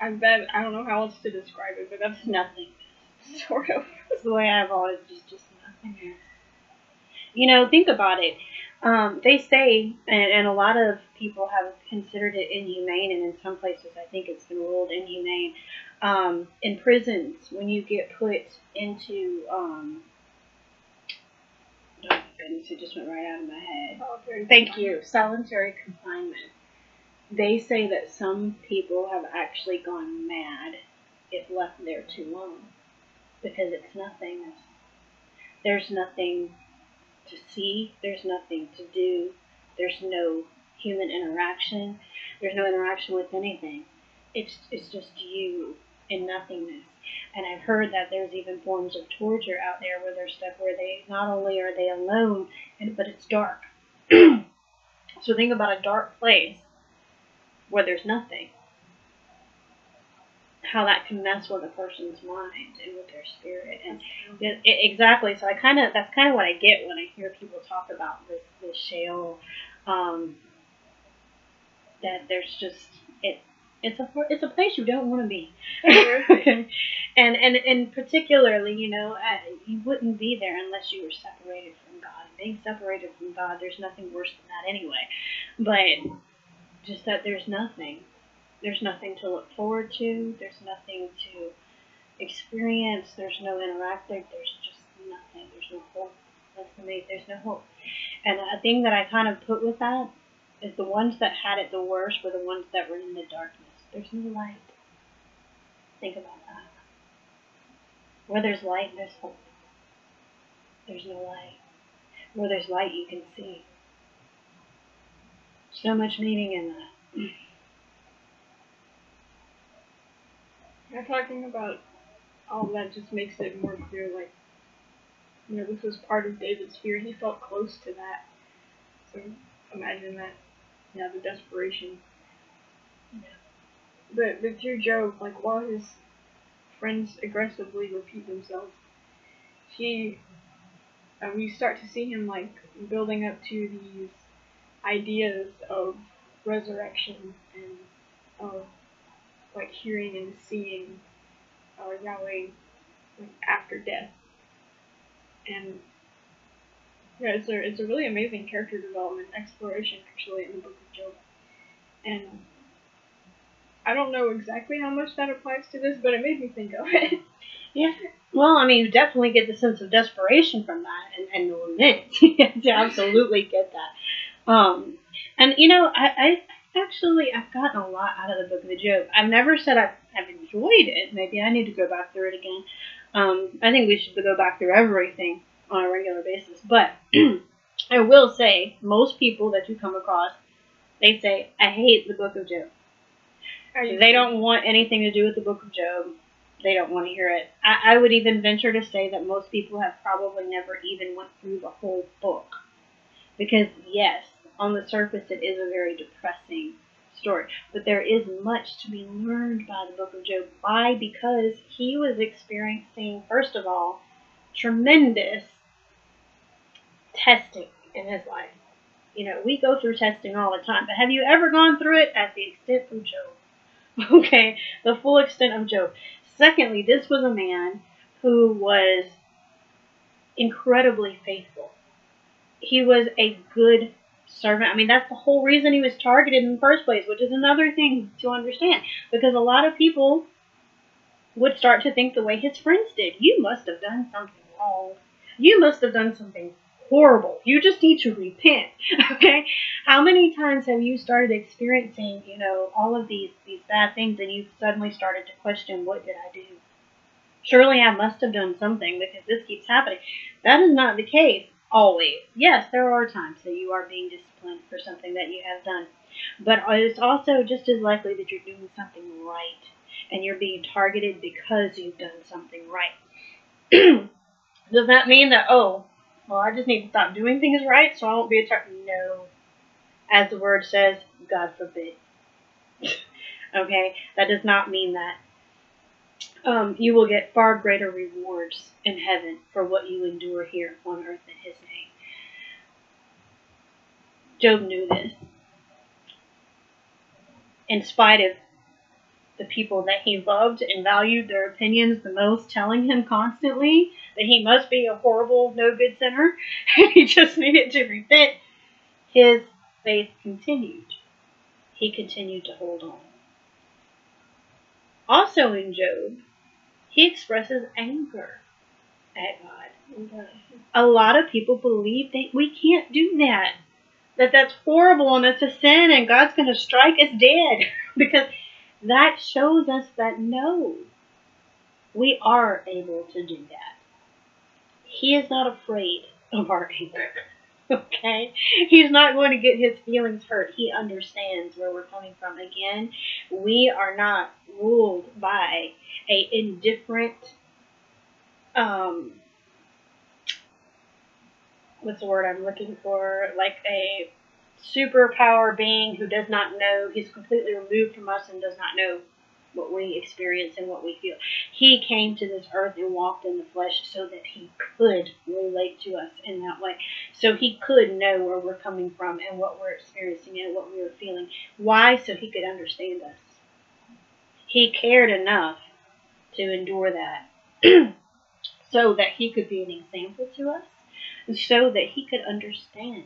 I bet, I don't know how else to describe it, but that's nothing, sort of. That's the way I've always, just, just nothing. Mm-hmm. You know, think about it. Um, they say, and, and a lot of people have considered it inhumane, and in some places I think it's been ruled inhumane, um, in prisons, when you get put into, um, oh goodness, it just went right out of my head. Solitary Thank you. Solitary confinement. They say that some people have actually gone mad if left there too long, because it's nothing. There's nothing to see. There's nothing to do. There's no human interaction. There's no interaction with anything. It's it's just you in nothingness. And I've heard that there's even forms of torture out there where there's stuff where they not only are they alone, and but it's dark. So think about a dark place. Where there's nothing, how that can mess with a person's mind and with their spirit, and it, it, exactly. So I kind of that's kind of what I get when I hear people talk about this this Sheol, um, that there's just it it's a it's a place you don't want to be, and and and particularly you know uh, you wouldn't be there unless you were separated from God. Being separated from God, there's nothing worse than that anyway, but. Just that there's nothing. There's nothing to look forward to. There's nothing to experience. There's no interactive. There's just nothing. There's no hope. That's the main. There's no hope. And a thing that I kind of put with that is the ones that had it the worst were the ones that were in the darkness. There's no light. Think about that. Where there's light, there's hope. There's no light. Where there's light, you can see. So much meaning in that. You're talking about all of that just makes it more clear, like, you know, this was part of David's fear. He felt close to that. So imagine that, yeah, the desperation. Yeah. But, but through Job, like, while his friends aggressively repeat themselves, he, uh, we start to see him, like, building up to these ideas of resurrection and of like hearing and seeing uh, Yahweh like, after death, and yeah, it's a it's a really amazing character development exploration actually in the Book of Job, and I don't know exactly how much that applies to this, but it made me think of it. Yeah. Well, I mean, you definitely get the sense of desperation from that, and and the lament. You absolutely get that. Um, and you know, I, I actually, I've gotten a lot out of the Book of Job. I've never said I've, I've enjoyed it. Maybe I need to go back through it again. Um, I think we should go back through everything on a regular basis. But I will say, most people that you come across They say, I hate the Book of Job. They don't want anything to do with the Book of Job. They don't want to hear it. I, I would even venture to say that most people have probably never even went through the whole book. Because, yes, on the surface it is a very depressing story. But there is much to be learned by the Book of Job. Why? Because he was experiencing, first of all, tremendous testing in his life. You know, we go through testing all the time, but have you ever gone through it at the extent of Job? Okay, the full extent of Job. Secondly, this was a man who was incredibly faithful. He was a good servant. I mean, that's the whole reason he was targeted in the first place, which is another thing to understand, because a lot of people would start to think the way his friends did. You must have done something wrong. You must have done something horrible. You just need to repent, okay? How many times have you started experiencing, you know, all of these, these bad things, and you've suddenly started to question, what did I do? Surely I must have done something because this keeps happening. That is not the case always. Yes, there are times that you are being disciplined for something that you have done, but it's also just as likely that you're doing something right, and you're being targeted because you've done something right. Does that mean that, oh, well, I just need to stop doing things right so I won't be attacked? No. As the word says, God forbid. Okay? That does not mean that. Um, you will get far greater rewards in heaven for what you endure here on earth in his name. Job knew this. In spite of the people that he loved and valued their opinions the most telling him constantly that he must be a horrible, no-good sinner, and he just needed to repent, his faith continued. He continued to hold on. Also in Job, he expresses anger at God. A lot of people believe that we can't do that, that that's horrible and that's a sin and God's going to strike us dead, because that shows us that no, we are able to do that. He is not afraid of our anger, okay? He's not going to get his feelings hurt. He understands where we're coming from. Again, we are not ruled by an indifferent, um, what's the word I'm looking for? Like a superpower being who does not know. He's completely removed from us and does not know what we experience and what we feel. He came to this earth and walked in the flesh so that he could relate to us in that way. So he could know where we're coming from and what we're experiencing and what we were feeling. Why? So he could understand us. He cared enough to endure that so that he could be an example to us and so that he could understand.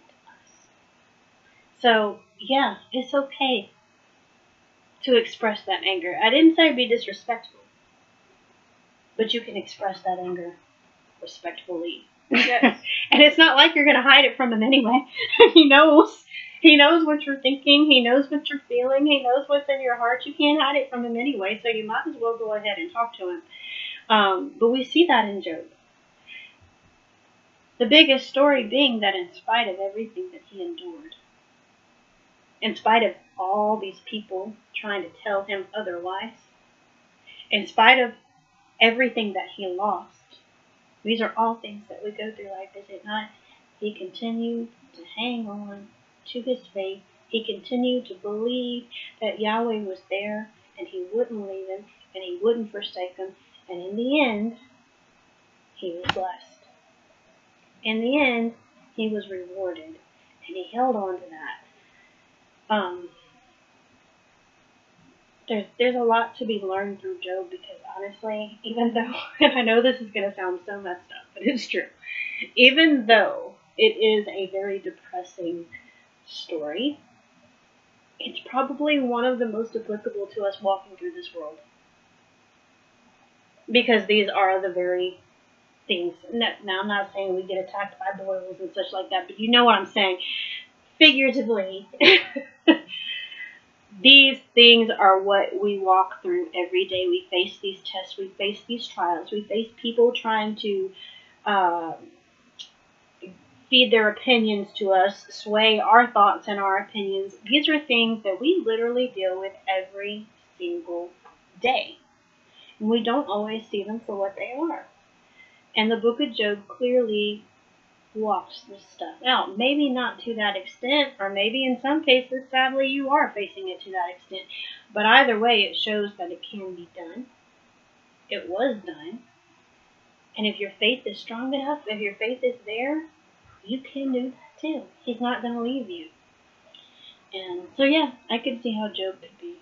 So, yeah, it's okay to express that anger. I didn't say be disrespectful, but you can express that anger respectfully. Yes. And it's not like you're going to hide it from him anyway. He knows. He knows what you're thinking. He knows what you're feeling. He knows what's in your heart. You can't hide it from him anyway, so you might as well go ahead and talk to him. Um, but we see that in Job. The biggest story being that in spite of everything that he endured, in spite of all these people trying to tell him otherwise, in spite of everything that he lost, these are all things that we go through life, is it not? He continued to hang on to his faith. He continued to believe that Yahweh was there and he wouldn't leave him and he wouldn't forsake him. And in the end, he was blessed. In the end, he was rewarded and he held on to that. Um, there's, there's a lot to be learned through Job, because honestly, even though, and I know this is going to sound so messed up, but it's true, even though it is a very depressing story, it's probably one of the most applicable to us walking through this world, because these are the very things. Now, I'm not saying we get attacked by boils and such like that, but you know what I'm saying. Figuratively, these things are what we walk through every day. We face these tests. We face these trials. We face people trying to uh, feed their opinions to us, sway our thoughts and our opinions. These are things that we literally deal with every single day. And we don't always see them for what they are. And the Book of Job clearly walks this stuff out. Maybe not to that extent, or maybe in some cases, sadly, you are facing it to that extent. But either way, it shows that it can be done. It was done. And if your faith is strong enough, if your faith is there, you can do that too. He's not going to leave you. And so, yeah, I could see how Job could be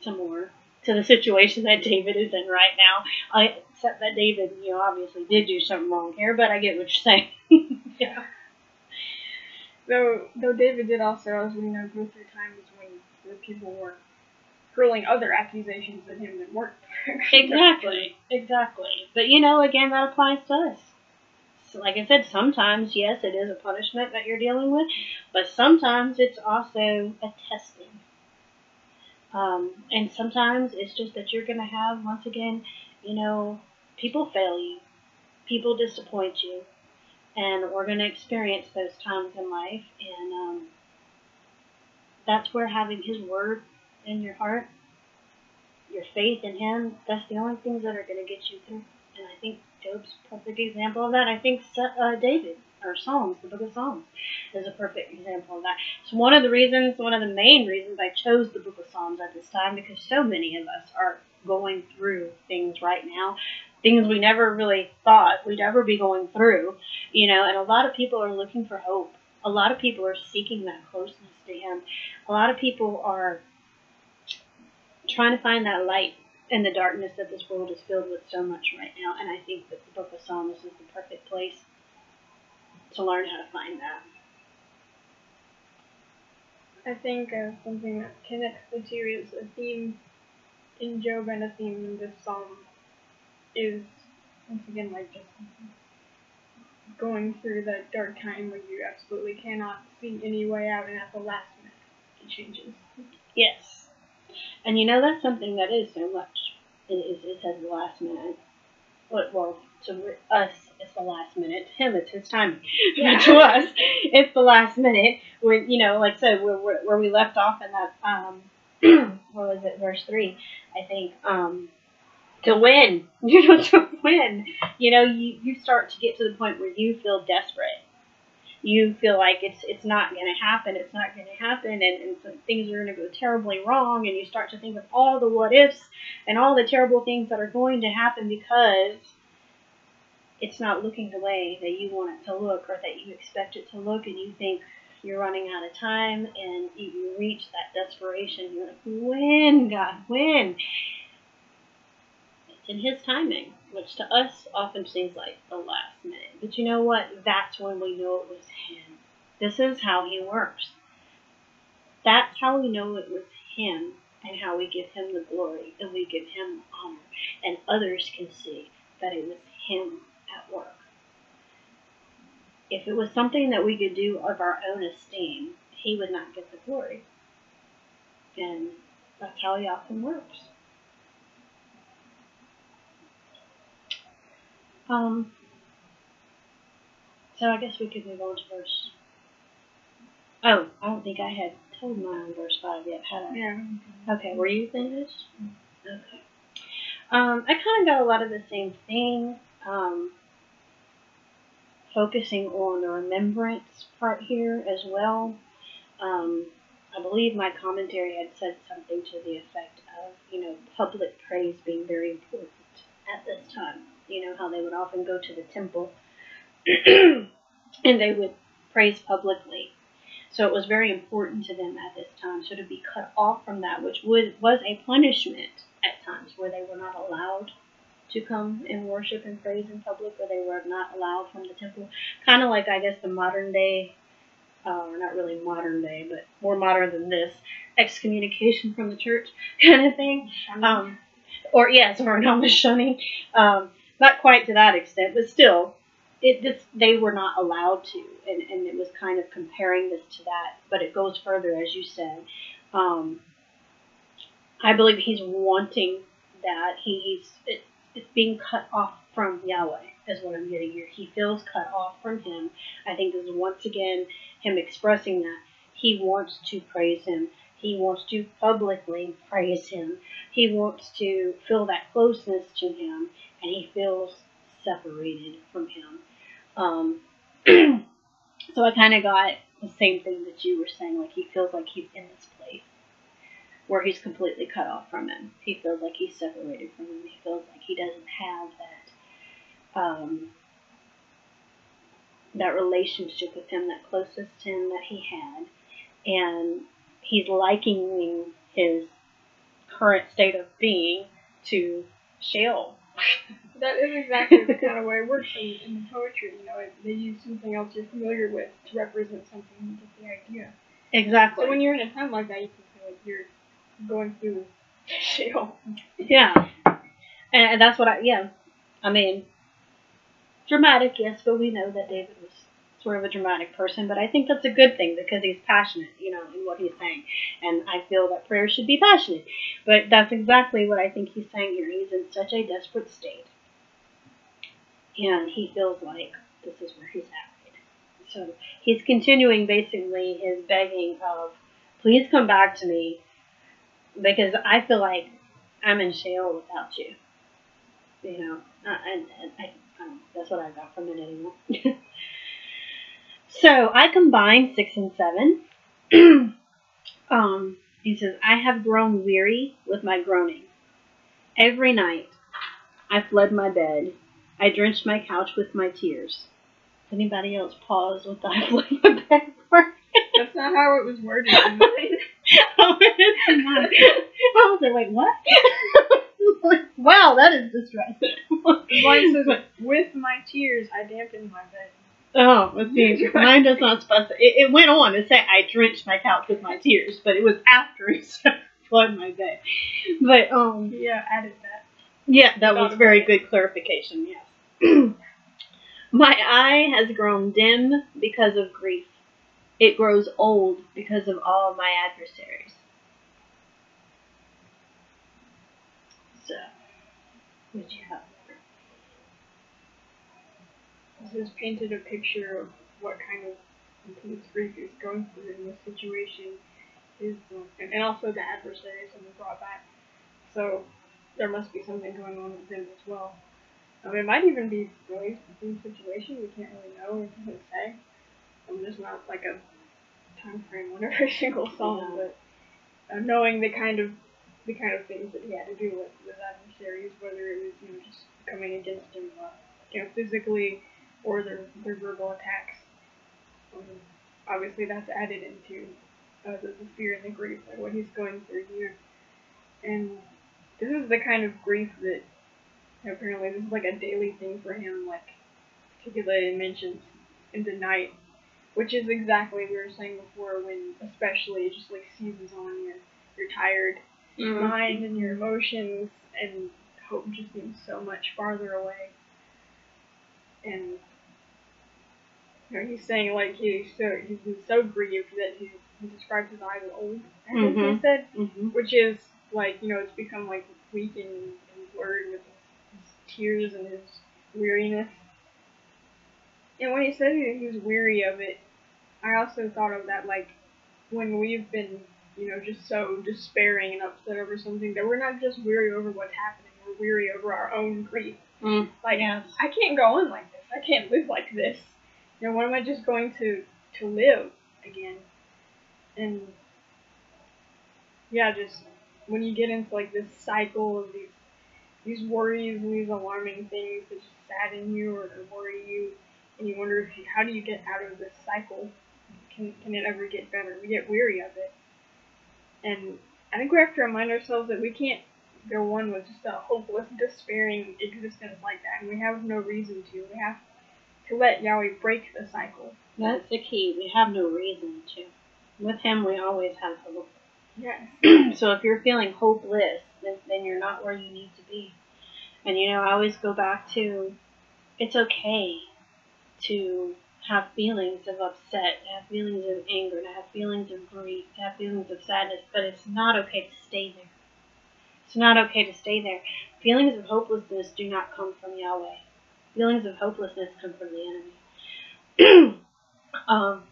similar to the situation that David is in right now. I, except that David, you know, obviously did do something wrong here, but I get what you're saying. Yeah. Though, though David did also, as we know, go through times when the people were hurling other accusations at him that weren't. Exactly. Exactly. But, you know, again, that applies to us. So, like I said, sometimes, yes, it is a punishment that you're dealing with, but sometimes it's also a testing. Um, and sometimes it's just that you're going to have, once again, you know, people fail you. People disappoint you. And we're going to experience those times in life. And um, that's where having His Word in your heart, your faith in Him, that's the only things that are going to get you through. And I think Job's a perfect example of that. I think uh, David, or Psalms, the book of Psalms, is a perfect example of that. It's one of the reasons, one of the main reasons I chose the book of Psalms at this time, because so many of us are going through things right now, things we never really thought we'd ever be going through, you know, and a lot of people are looking for hope. A lot of people are seeking that closeness to Him. A lot of people are trying to find that light in the darkness that this world is filled with so much right now, and I think that the book of Psalms is the perfect place to learn how to find that. I think uh, something that connects the two is a theme in Job and a theme in this psalm is, once again, like just going through that dark time where you absolutely cannot see any way out, and at the last minute it changes. Yes. And you know, that's something that is so much. It is, it's at the last minute. Well, to us, it's the last minute. To Him, it's His time. Yeah. To us, it's the last minute. When, you know, like I said, where, where, where we left off in that, um, what was it, verse three, I think, um, to win, you know, to win. You know, you, you start to get to the point where you feel desperate. You feel like it's it's not going to happen, it's not going to happen, and, and some things are going to go terribly wrong, and you start to think of all the what-ifs and all the terrible things that are going to happen because it's not looking the way that you want it to look or that you expect it to look, and you think you're running out of time, and you reach that desperation. You're like, when, God, when? It's in His timing, which to us often seems like the last minute. But you know what? That's when we know it was Him. This is how He works. That's how we know it was Him, and how we give Him the glory and we give Him the honor. And others can see that it was Him at work. If it was something that we could do of our own esteem, He would not get the glory. And that's how He often works. Um, so I guess we could move on to verse, oh, I don't think I had told mine verse five yet, had I? Yeah. Okay, were you finished? Okay. Um, I kind of got a lot of the same thing, um, focusing on the remembrance part here as well. Um, I believe my commentary had said something to the effect of, you know, public praise being very important at this time. You know, how they would often go to the temple and they would praise publicly. So it was very important to them at this time. So to be cut off from that, which was, was a punishment at times, where they were not allowed to come and worship and praise in public, or they were not allowed from the temple. Kind of like, I guess, the modern day, uh, or not really modern day, but more modern than this, excommunication from the church kind of thing. Um, or, yes, or an almost shunning. Um, Not quite to that extent, but still, it this, they were not allowed to, and, and it was kind of comparing this to that, but it goes further, as you said. Um, I believe He's wanting that. He, he's it, it's being cut off from Yahweh. is what I'm getting here. He feels cut off from him. I think this is once again him expressing that he wants to praise him. He wants to publicly praise him. He wants to feel that closeness to him, and he feels separated from him. Um, so I kind of got the same thing that you were saying. Like, he feels like he's in this place where he's completely cut off from him. He feels like he's separated from him. He feels like he doesn't have that um, that relationship with him, that closest to him that he had, and he's likening his current state of being to Sheol. That is exactly the kind of way it works in, in poetry. You know, it, they use something else you're familiar with to represent something and get the idea. Exactly. So when you're in a time like that, you can feel like you're going through Sheol. Yeah. And that's what I, yeah. I mean, dramatic, yes, but we know that David was sort of a dramatic person, but I think that's a good thing because he's passionate, you know, in what he's saying, and I feel that prayer should be passionate, but that's exactly what I think he's saying here. He's in such a desperate state, and he feels like this is where he's at. So he's continuing basically his begging of, please come back to me, because I feel like I'm in Sheol without you, you know, and I, I, I, I don't know, that's what I got from it anyway. So I combined six and seven. um, he says, I have grown weary with my groaning. Every night I flood my bed. I drenched my couch with my tears. Does anybody else pause with the I flood my bed part? That's not how it was worded. Oh, it's not. I was like, wait, what? Wow, that is distressing. Mine says, with my tears I dampened my bed. Oh, let's see. Mine does not specify. It, it went on to say, I drenched my couch with my tears, but it was after it said, flood my bed. But, um. Yeah, I did that. Yeah, that was very good clarification, yes. My eye has grown dim because of grief. It grows old because of all my adversaries. So, what do you have? This has painted a picture of what kind of intense grief he's going through in this situation. Is and, and also the adversaries have been brought back. So there must be something going on with them as well. I mean, it might even be related to the situation. We can't really know. It doesn't say. I mean, there's not like a time frame on every single song, yeah. But uh, knowing the kind of the kind of things that he had to do with with adversaries, whether it was, you know, just coming against him, uh, you know, physically, or their, their verbal attacks. Um, obviously, that's added into uh, the, the fear and the grief, like what he's going through here. And this is the kind of grief that, you know, apparently this is like a daily thing for him, like particularly mentioned in the night, which is exactly what we were saying before, when especially it just like seizes on your, your tired mm-hmm. mind and your emotions, and hope just seems so much farther away. And you know, he's saying like he's so he's been so grieved that he, he describes his eyes as old, I think mm-hmm. he said, mm-hmm. which is like, you know, it's become like weak and, and blurred with his, his tears and his weariness. And when he said that he was weary of it, I also thought of that, like when we've been, you know, just so despairing and upset over something, that we're not just weary over what's happening, we're weary over our own grief. Mm. Like, yes. I can't go on like this. I can't live like this. You know, when am I just going to, to live again? And, yeah, just when you get into, like, this cycle of these these worries and these alarming things that just sadden you or that worry you, and you wonder, if you, how do you get out of this cycle? Can, can it ever get better? We get weary of it. And I think we have to remind ourselves that we can't go one with just a hopeless, despairing existence like that, and we have no reason to. We have to let Yahweh break the cycle. That's the key. We have no reason to. With Him, we always have hope. Yes. So if you're feeling hopeless, then, then you're not where you need to be. And, you know, I always go back to, it's okay to have feelings of upset, to have feelings of anger, to have feelings of grief, to have feelings of sadness, but it's not okay to stay there. It's not okay to stay there. Feelings of hopelessness do not come from Yahweh. Feelings of hopelessness come from the enemy. um,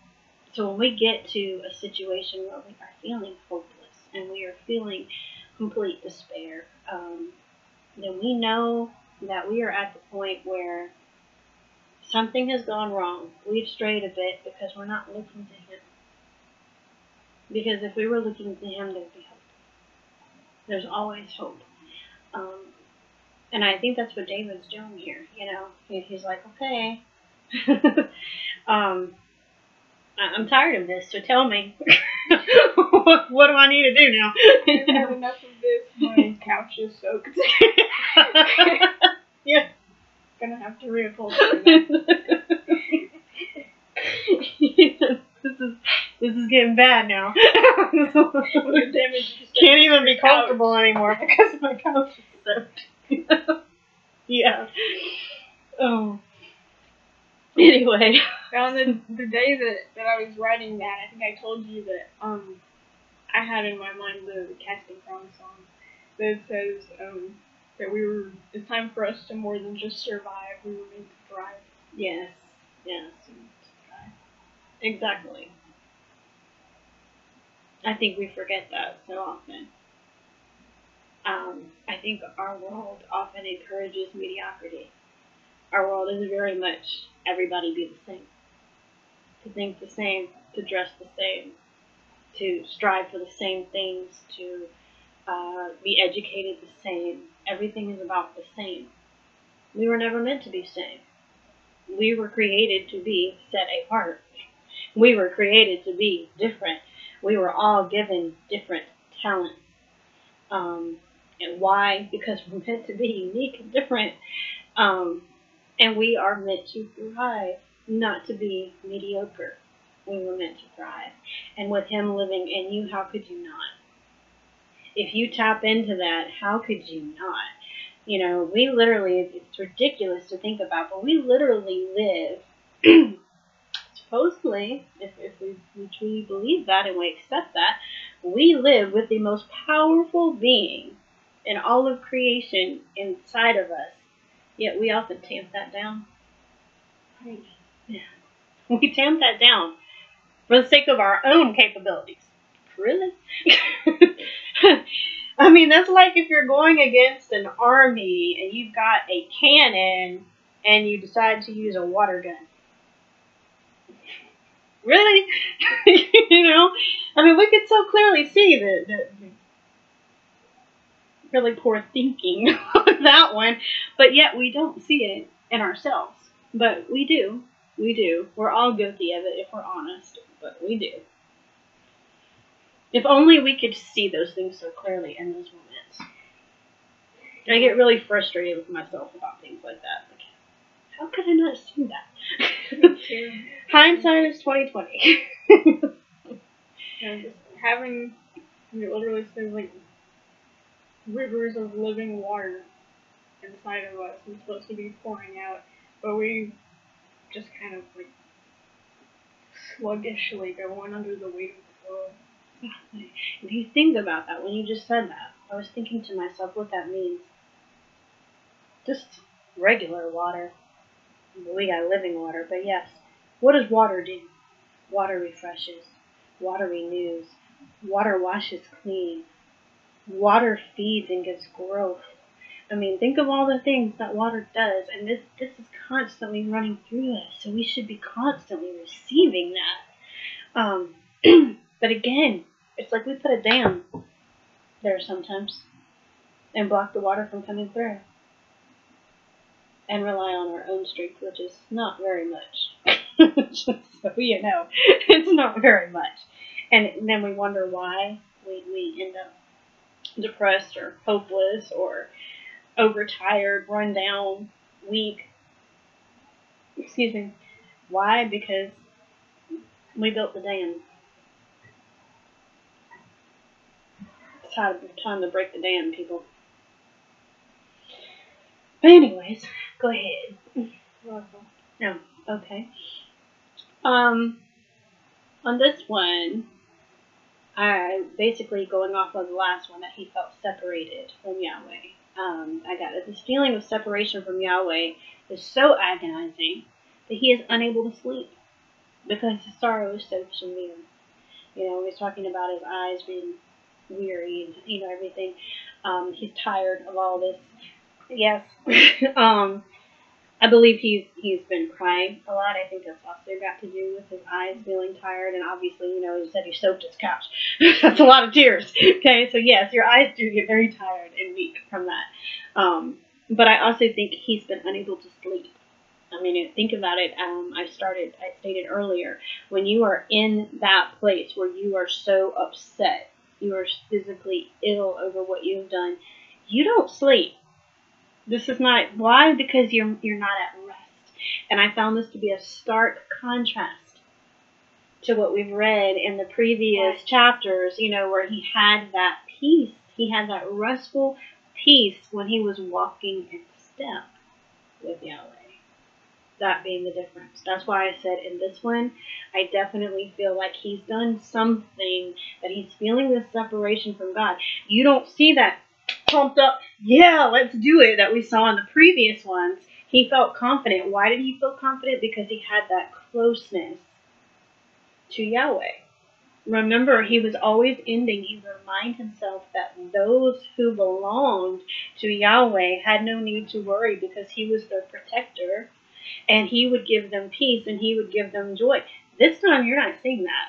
so when we get to a situation where we are feeling hopeless and we are feeling complete despair, um, then we know that we are at the point where something has gone wrong. We've strayed a bit because we're not looking to Him. Because if we were looking to Him, there'd be hope. There's always hope. Um, and I think that's what David's doing here. You know, he's like, okay, um, I'm tired of this, so tell me. what, what do I need to do now? I don't have enough of this. My couch is soaked. Yeah. Gonna have to reupholster it. This is this is getting bad now. Can't even be comfortable anymore because my couch is soaked. Yeah. Oh. Anyway, on the the day that, that I was writing that, I think I told you that um I had in my mind the, the Casting Crowns song that says um that we were it's time for us to more than just survive. We were made to thrive. Yes. Yes. Exactly. I think we forget that so often. Um, I think our world often encourages mediocrity. Our world is very much everybody be the same. To think the same, to dress the same, to strive for the same things, to uh, be educated the same. Everything is about the same. We were never meant to be same. We were created to be set apart. We were created to be different. We were all given different talents. Um, and why? Because we're meant to be unique and different. Um, and we are meant to thrive, not to be mediocre. We were meant to thrive. And with Him living in you, how could you not? If you tap into that, how could you not? You know, we literally, it's ridiculous to think about, but we literally live... Supposedly, if, if we, we truly believe that and we accept that, we live with the most powerful being in all of creation inside of us, yet we often tamp that down. Right. Yeah. We tamp that down for the sake of our own capabilities. Really? I mean, that's like if you're going against an army and you've got a cannon and you decide to use a water gun. Really? You know? I mean, we could so clearly see that, that really poor thinking on that one, but yet we don't see it in ourselves. But we do. We do. We're all guilty of it if we're honest, but we do. If only we could see those things so clearly in those moments. I get really frustrated with myself about things like that. Like, how could I not see that? Hindsight is twenty twenty. Having, you know, literally things like rivers of living water inside of us is supposed to be pouring out, but we just kind of like sluggishly go on under the weight of the world. If you think about that, when you just said that, I was thinking to myself what that means. Just regular water. We got living water, but yes. What does water do? Water refreshes. Water renews. Water washes clean. Water feeds and gives growth. I mean, think of all the things that water does, and this, this is constantly running through us, so we should be constantly receiving that. Um, but again, it's like we put a dam there sometimes and block the water from coming through. And rely on our own strength, which is not very much. Just so you know, it's not very much. And then we wonder why we, we end up depressed or hopeless or overtired, run down, weak. Excuse me. Why? Because we built the dam. It's time to break the dam, people. But anyways, go ahead. No, okay. Um, on this one, I basically going off of the last one that he felt separated from Yahweh. um, I got it. This feeling of separation from Yahweh is so agonizing that he is unable to sleep because his sorrow is so severe. You know, he's talking about his eyes being weary and, you know, everything. Um, he's tired of all this. Yes. um, I believe he's he's been crying a lot. I think that's also got to do with his eyes feeling tired, and obviously, you know, he said he soaked his couch. That's a lot of tears. Okay, so yes, your eyes do get very tired and weak from that. Um, but I also think he's been unable to sleep. I mean, think about it. Um, I started, I stated earlier, when you are in that place where you are so upset, you are physically ill over what you've done, you don't sleep. This is not, why? Because you're, you're not at rest. And I found this to be a stark contrast to what we've read in the previous yes. chapters, you know, where he had that peace. He had that restful peace when he was walking in step with Yahweh. That being the difference. That's why I said in this one, I definitely feel like he's done something, that he's feeling this separation from God. You don't see that pumped up, yeah, let's do it, that we saw in the previous ones. He felt confident. Why did he feel confident? Because he had that closeness to Yahweh. Remember, he was always ending. He reminded himself that those who belonged to Yahweh had no need to worry because he was their protector, and he would give them peace, and he would give them joy. This time, you're not seeing that.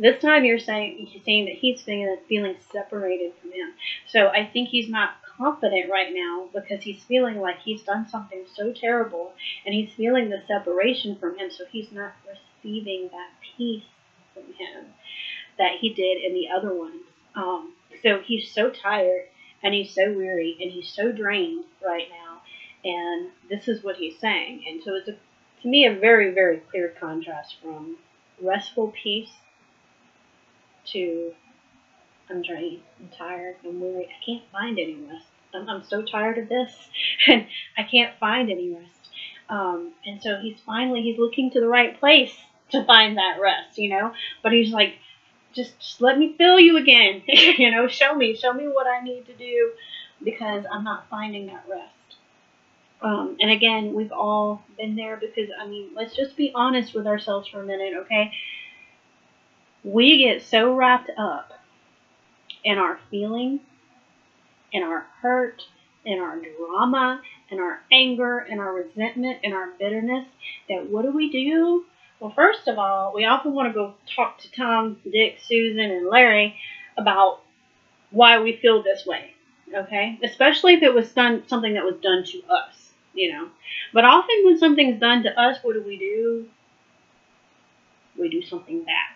This time you're saying, you're saying that he's feeling, feeling separated from him. So I think he's not confident right now because he's feeling like he's done something so terrible, and he's feeling the separation from him, so he's not receiving that peace from him that he did in the other ones. Um, so he's so tired, and he's so weary, and he's so drained right now, and this is what he's saying. And so it's, a, to me, a very, very clear contrast from restful peace to, I'm drained, I'm tired, I'm weary, I can't find any rest. I'm, I'm so tired of this, and I can't find any rest. Um, and so he's finally, he's looking to the right place to find that rest, you know, but he's like, just, just let me fill you again, you know, show me, show me what I need to do, because I'm not finding that rest. Um, and again, we've all been there, because, I mean, let's just be honest with ourselves for a minute, okay? We get so wrapped up in our feelings, in our hurt, in our drama, in our anger, in our resentment, in our bitterness, that what do we do? Well, first of all, we often want to go talk to Tom, Dick, Susan, and Larry about why we feel this way, okay? Especially if it was done, something that was done to us, you know? But often when something's done to us, what do we do? We do something back.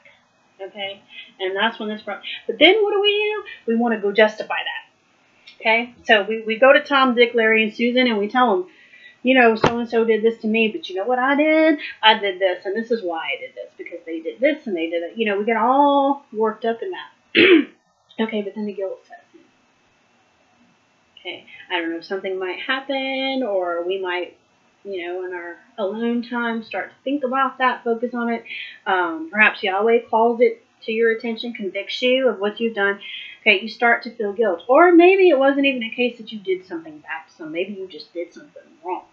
Okay, and that's when this problem. But then what do we do? We want to go justify that. Okay, so we, we go to Tom, Dick, Larry, and Susan, and we tell them, you know, so-and-so did this to me, but you know what I did? I did this, and this is why I did this, because they did this, and they did it. You know, we get all worked up in that. Okay, but then the guilt sets in. Okay, I don't know, something might happen, or we might, you know, in our alone time, start to think about that, focus on it. Um, perhaps Yahweh calls it to your attention, convicts you of what you've done. Okay, you start to feel guilt. Or maybe it wasn't even a case that you did something back, so maybe you just did something wrong.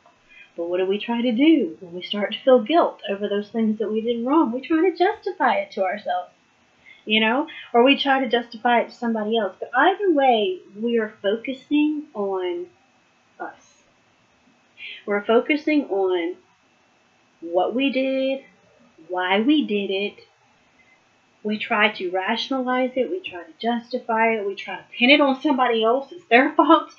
But what do we try to do when we start to feel guilt over those things that we did wrong? We try to justify it to ourselves, you know, or we try to justify it to somebody else. But either way, we are focusing on us. We're focusing on what we did, why we did it. We try to rationalize it. We try to justify it. We try to pin it on somebody else. It's their fault.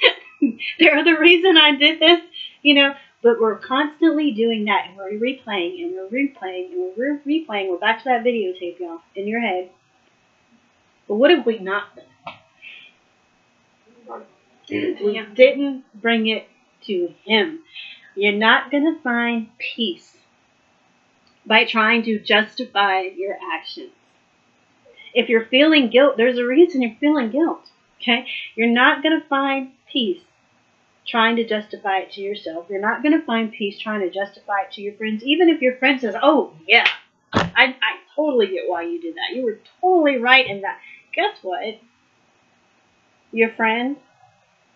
They're the reason I did this, you know. But we're constantly doing that, and we're replaying, and we're replaying, and we're replaying. We're back to that videotape, y'all, in your head. But what have we not done? We didn't bring it to him. You're not going to find peace by trying to justify your actions. If you're feeling guilt, there's a reason you're feeling guilt. Okay? You're not going to find peace trying to justify it to yourself. You're not going to find peace trying to justify it to your friends. Even if your friend says, oh, yeah, I, I totally get why you did that. You were totally right in that. Guess what? Your friend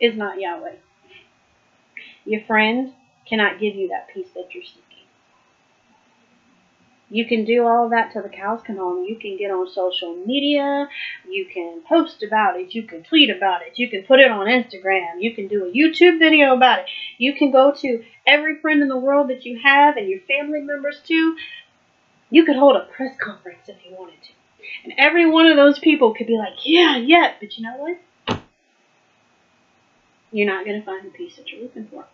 is not Yahweh. Your friend cannot give you that peace that you're seeking. You can do all of that till the cows come home. You can get on social media. You can post about it. You can tweet about it. You can put it on Instagram. You can do a YouTube video about it. You can go to every friend in the world that you have and your family members too. You could hold a press conference if you wanted to. And every one of those people could be like, yeah, yeah. But you know what? You're not going to find the peace that you're looking for.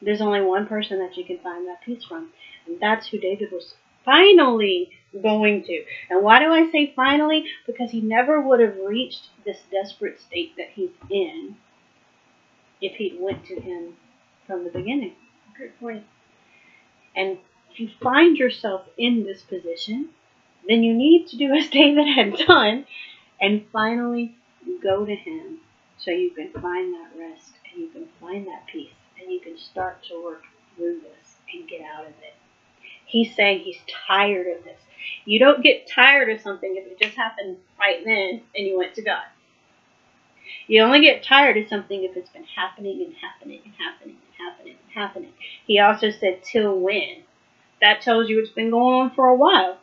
There's only one person that you can find that peace from. And that's who David was finally going to. And why do I say finally? Because he never would have reached this desperate state that he's in if he went to him from the beginning. Good point. And if you find yourself in this position, then you need to do as David had done and finally go to him so you can find that rest and you can find that peace. And you can start to work through this and get out of it. He's saying he's tired of this. You don't get tired of something if it just happened right then and you went to God. You only get tired of something if it's been happening and happening and happening and happening and happening. He also said, till when? That tells you it's been going on for a while.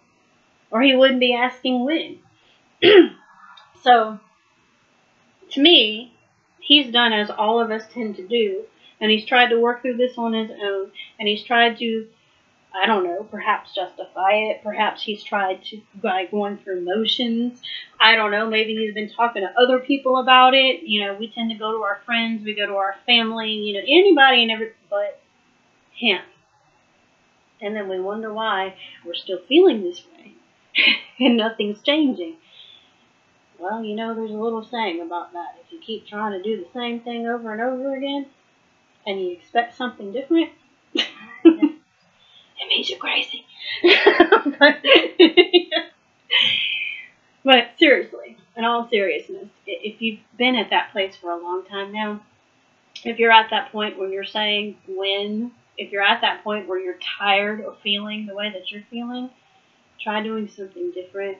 Or he wouldn't be asking when. So, to me, he's done as all of us tend to do. And he's tried to work through this on his own. And he's tried to, I don't know, perhaps justify it. Perhaps he's tried to by going through motions. I don't know. Maybe he's been talking to other people about it. You know, we tend to go to our friends. We go to our family. You know, anybody and everything but him. And then we wonder why we're still feeling this way. And nothing's changing. Well, you know, there's a little saying about that. If you keep trying to do the same thing over and over again, and you expect something different, it means you're crazy. but, but seriously, in all seriousness, if you've been at that place for a long time now, if you're at that point where you're saying when, if you're at that point where you're tired of feeling the way that you're feeling, try doing something different.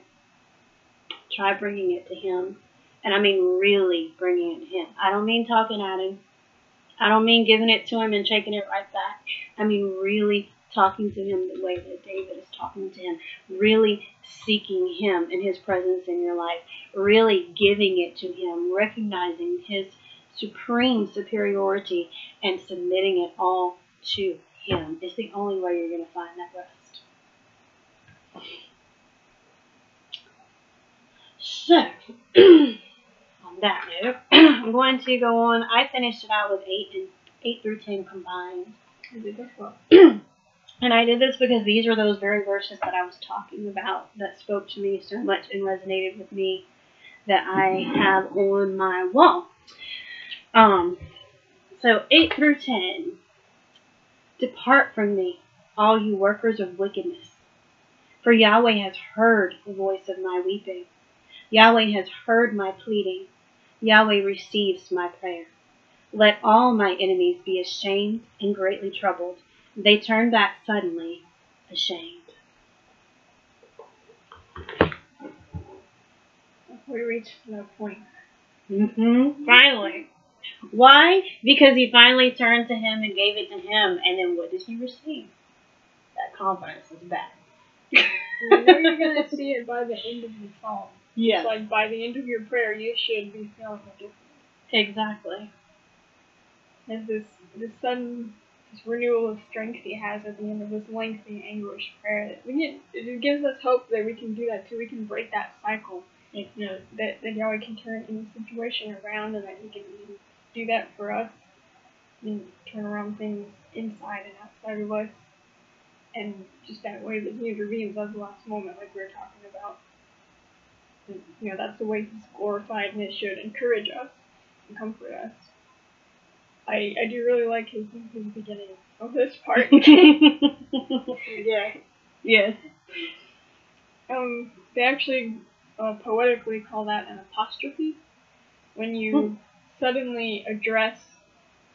Try bringing it to him. And I mean really bringing it to him. I don't mean talking at him. I don't mean giving it to him and shaking it right back. I mean really talking to him the way that David is talking to him. Really seeking him and his presence in your life. Really giving it to him. Recognizing his supreme superiority and submitting it all to him. It's the only way you're going to find that rest. So... that note, I'm going to go on. I finished it out with eight and eight through ten combined. I did this well. And I did this because these are those very verses that I was talking about that spoke to me so much and resonated with me that I have on my wall. Um so eight through ten. Depart from me, all you workers of wickedness, for Yahweh has heard the voice of my weeping. Yahweh has heard my pleading. Yahweh receives my prayer. Let all my enemies be ashamed and greatly troubled. They turn back suddenly, ashamed. We reached no point. Mm-hmm. Finally. Why? Because he finally turned to him and gave it to him. And then what did he receive? That confidence is back. You know you're going to see it by the end of the psalm. Yes. It's like by the end of your prayer, you should be feeling different. Exactly. And this, this sudden this renewal of strength he has at the end of this lengthy, anguished prayer. That we get, it gives us hope that we can do that too. We can break that cycle. Yes. You know, that, that Yahweh can turn any situation around and that he can do that for us and turn around things inside and outside of us. And just that way that he intervenes at the last moment, like we were talking about. You know, that's the way he's glorified, and it should encourage us and comfort us. I I do really like his, his beginning of this part. Yeah. Yes. Um, they actually uh, poetically call that an apostrophe. When you suddenly address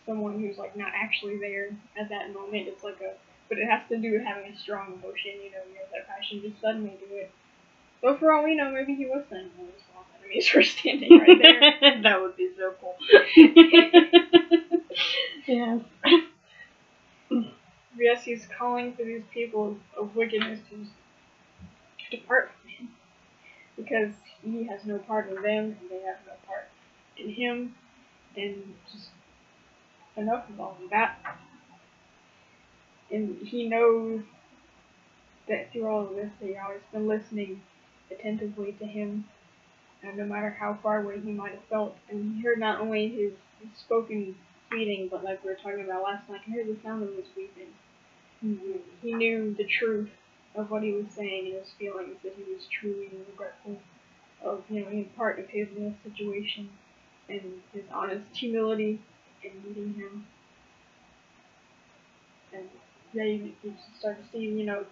someone who's, like, not actually there at that moment, it's like a... But it has to do with having a strong emotion, you know, you know that I should just suddenly do it. But for all we know, maybe he was saying, I me as we're standing right there. That would be so cool. Yeah. Yes, he's calling for these people of wickedness to depart from him, because he has no part in them, and they have no part in him, and just enough of all of that. And he knows that through all of this, they always been listening attentively to him, and no matter how far away he might have felt. And he heard not only his, his spoken pleading, but like we were talking about last night, he heard the sound of his weeping. Mm-hmm. He knew the truth of what he was saying and his feelings, that he was truly regretful of, you know, in part of his little situation, and his honest humility and needing him. And yeah, you, you start to see, you know,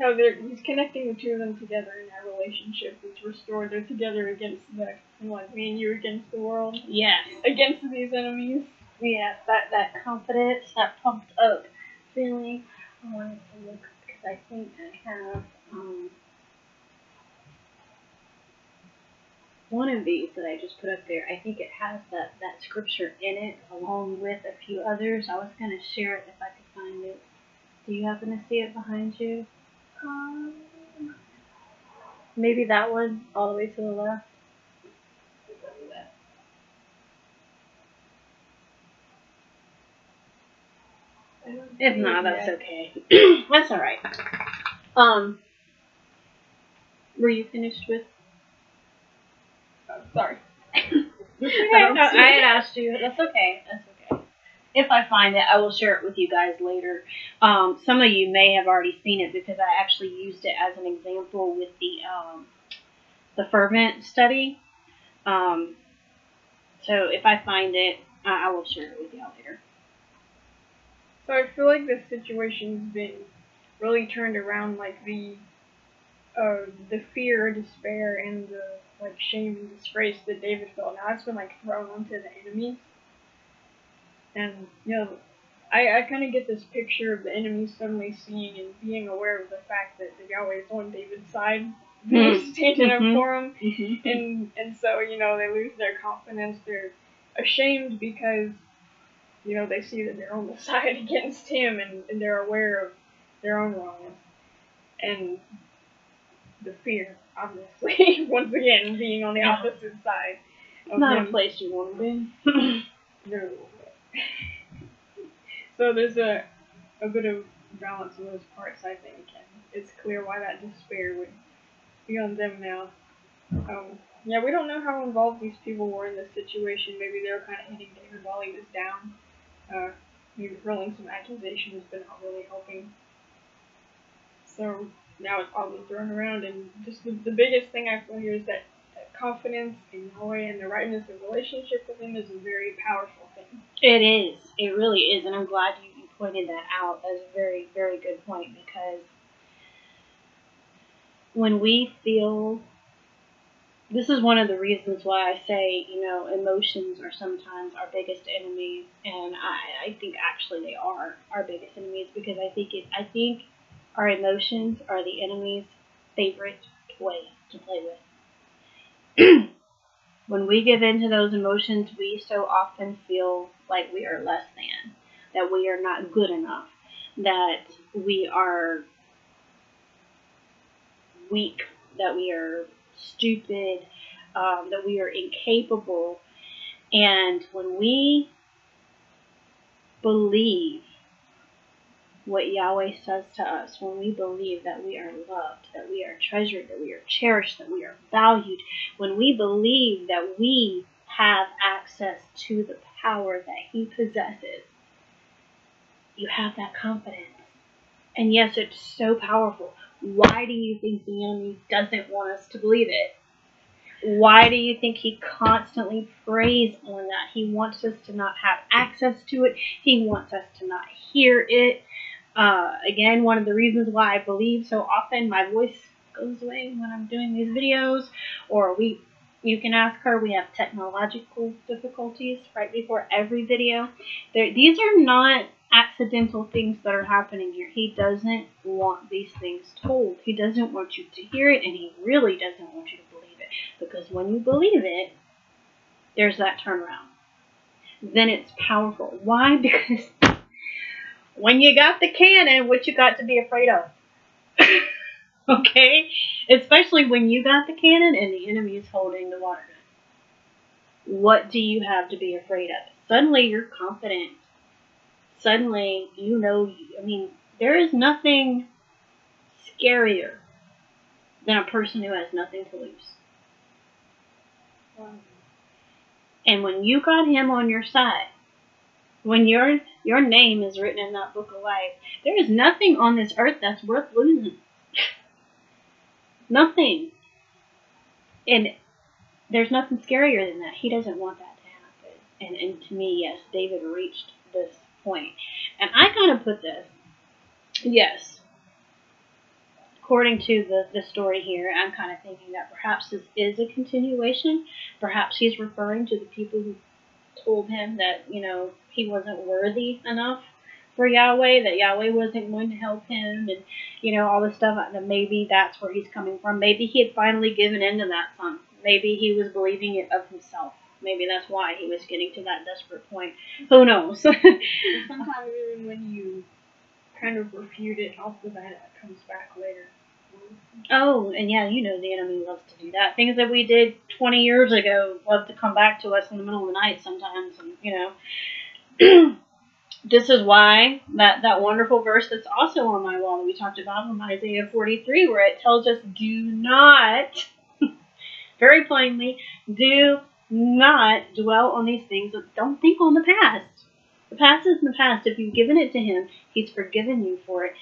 how they're, he's connecting the two of them together in that relationship. It's restored. They're together against the, like, me and you against the world. Yeah. Against these enemies. Yeah, that, that confidence, that pumped up feeling. I wanted to look, because I think I have um, one of these that I just put up there. I think it has that, that scripture in it, along with a few others. I was going to share it if I could find it. Do you happen to see it behind you? Um, maybe that one, all the way to the left. If not, that's okay. That's alright. Um, were you finished with? Oh, sorry. I, no, I had asked you. That's okay. That's okay. If I find it, I will share it with you guys later. Um, some of you may have already seen it, because I actually used it as an example with the um, the fervent study. Um, so if I find it, uh, I will share it with y'all later. So I feel like this situation's been really turned around, like the uh, the fear, despair, and the like shame and disgrace that David felt. Now it's been like thrown onto the enemies. And, you know, I, I kind of get this picture of the enemy suddenly seeing and being aware of the fact that Yahweh is on David's side, mm-hmm. standing up mm-hmm. for him, mm-hmm. and, and so, you know, they lose their confidence, they're ashamed because, you know, they see that they're on the side against him, and, and they're aware of their own wrongness, and the fear, obviously, once again, being on the opposite side. It's not them. A place you want to be. No. So there's a a bit of balance in those parts, I think, and it's clear why that despair would be on them now. Um, yeah, we don't know how involved these people were in this situation. Maybe they were kind of hitting David while he was down. Uh, maybe hurling some accusations, but not really helping. So now it's all been thrown around, and just the, the biggest thing I feel here is that, that confidence in Yahweh and the rightness of relationship with him is a very powerful thing. It is. It really is, and I'm glad you, you pointed that out. That's a very, very good point, because when we feel... This is one of the reasons why I say, you know, emotions are sometimes our biggest enemies, and I, I think actually they are our biggest enemies, because I think it, I think our emotions are the enemy's favorite toy to play with. When we give in to those emotions, we so often feel like we are less than, that we are not good enough, that we are weak, that we are stupid, um, that we are incapable. And when we believe what Yahweh says to us, when we believe that we are loved, that we are treasured, that we are cherished, that we are valued, when we believe that we have access to the power that he possesses, you have that confidence. And yes, it's so powerful. Why do you think the enemy doesn't want us to believe it? Why do you think he constantly preys on that? He wants us to not have access to it. He wants us to not hear it. Uh, again, one of the reasons why I believe so often my voice goes away when I'm doing these videos, or we, you can ask her, we have technological difficulties right before every video. They're, these are not accidental things that are happening here. He doesn't want these things told. He doesn't want you to hear it, and he really doesn't want you to believe it. Because when you believe it, there's that turnaround. Then it's powerful. Why? Because when you got the cannon, what you got to be afraid of? Okay? Especially when you got the cannon and the enemy is holding the water gun. What do you have to be afraid of? Suddenly you're confident. Suddenly you know, I mean, there is nothing scarier than a person who has nothing to lose. Wow. And when you got him on your side, when your your name is written in that book of life, there is nothing on this earth that's worth losing. Nothing. And there's nothing scarier than that. He doesn't want that to happen. And, and to me, yes, David reached this point. And I kind of put this, yes, according to the, the story here, I'm kind of thinking that perhaps this is a continuation. Perhaps he's referring to the people who told him that, you know, he wasn't worthy enough for Yahweh, that Yahweh wasn't going to help him, and, you know, all this stuff. That maybe that's where he's coming from. Maybe he had finally given in to that song. Maybe he was believing it of himself. Maybe that's why he was getting to that desperate point. Who knows? Sometimes even when you kind of refute it off the bat, it comes back later. Oh, and yeah, you know the enemy loves to do that. Things that we did twenty years ago love to come back to us in the middle of the night sometimes, and, you know. This is why that, that wonderful verse that's also on my wall that we talked about from Isaiah forty-three, where it tells us, do not... very plainly, do not dwell on these things. Don't think on the past. The past is in the past. If you've given it to him, he's forgiven you for it.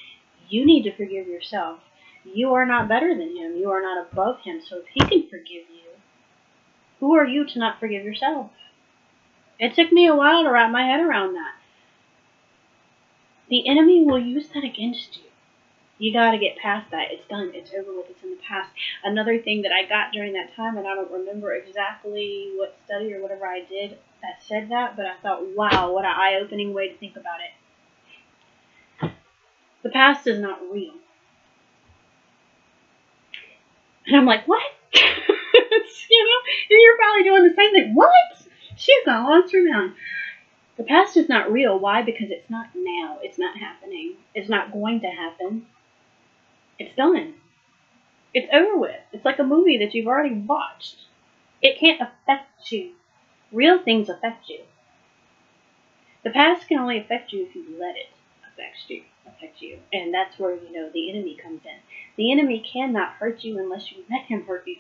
You need to forgive yourself. You are not better than him. You are not above him. So if he can forgive you, who are you to not forgive yourself? It took me a while to wrap my head around that. The enemy will use that against you. You got to get past that. It's done. It's over with. It's in the past. Another thing that I got during that time, and I don't remember exactly what study or whatever I did that said that, but I thought, wow, what an eye-opening way to think about it. The past is not real. And I'm like, what? You know? And you're probably doing the same thing. What? She's gone on through now. The past is not real. Why? Because it's not now. It's not happening. It's not going to happen. It's done. It's over with. It's like a movie that you've already watched. It can't affect you. Real things affect you. The past can only affect you if you let it affect you. Affect you. And that's where, you know, the enemy comes in. The enemy cannot hurt you unless you let him hurt you.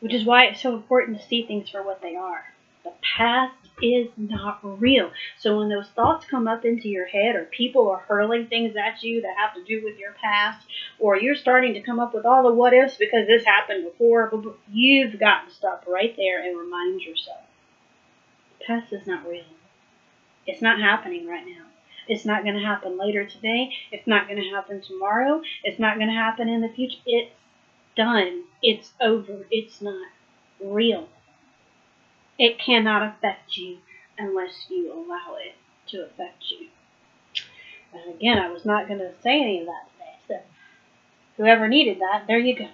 Which is why it's so important to see things for what they are. The past is not real. So when those thoughts come up into your head, or people are hurling things at you that have to do with your past, or you're starting to come up with all the what ifs because this happened before, you've got to stop right there and remind yourself. The past is not real. It's not happening right now. It's not going to happen later today. It's not going to happen tomorrow. It's not going to happen in the future. It's done. It's over. It's not real. It cannot affect you unless you allow it to affect you. And again, I was not going to say any of that today, so whoever needed that, there you go.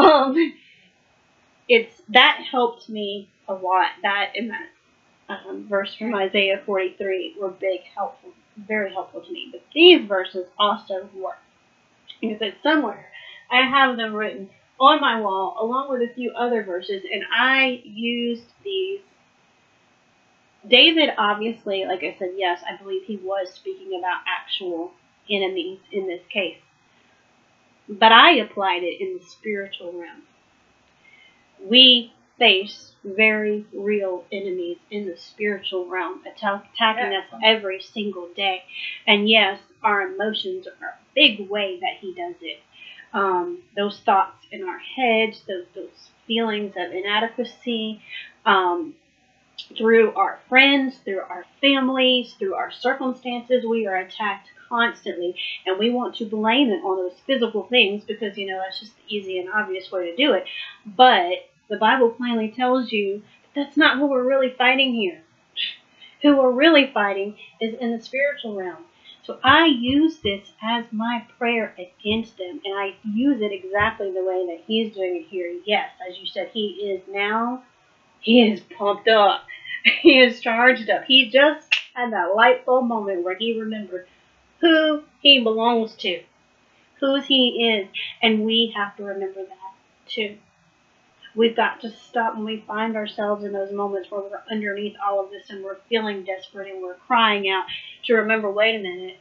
um, it's that helped me a lot. That and that um, verse from Isaiah forty-three were big, helpful, very helpful to me. But these verses also were, because it's somewhere I have them written on my wall, along with a few other verses, and I used these. David, obviously, like I said, yes, I believe he was speaking about actual enemies in this case. But I applied it in the spiritual realm. We face very real enemies in the spiritual realm, attacking us every single day. And yes, our emotions are a big way that he does it. Um, those thoughts in our heads, those, those feelings of inadequacy, um, through our friends, through our families, through our circumstances, we are attacked constantly, and we want to blame it on those physical things because, you know, that's just the easy and obvious way to do it. But the Bible plainly tells you that's not who we're really fighting here. Who we're really fighting is in the spiritual realm. So I use this as my prayer against them, and I use it exactly the way that he's doing it here. Yes, as you said, he is now, he is pumped up. He is charged up. He just had that light bulb moment where he remembered who he belongs to, who he is, and we have to remember that too. We've got to stop when we find ourselves in those moments where we're underneath all of this and we're feeling desperate and we're crying out to remember, wait a minute,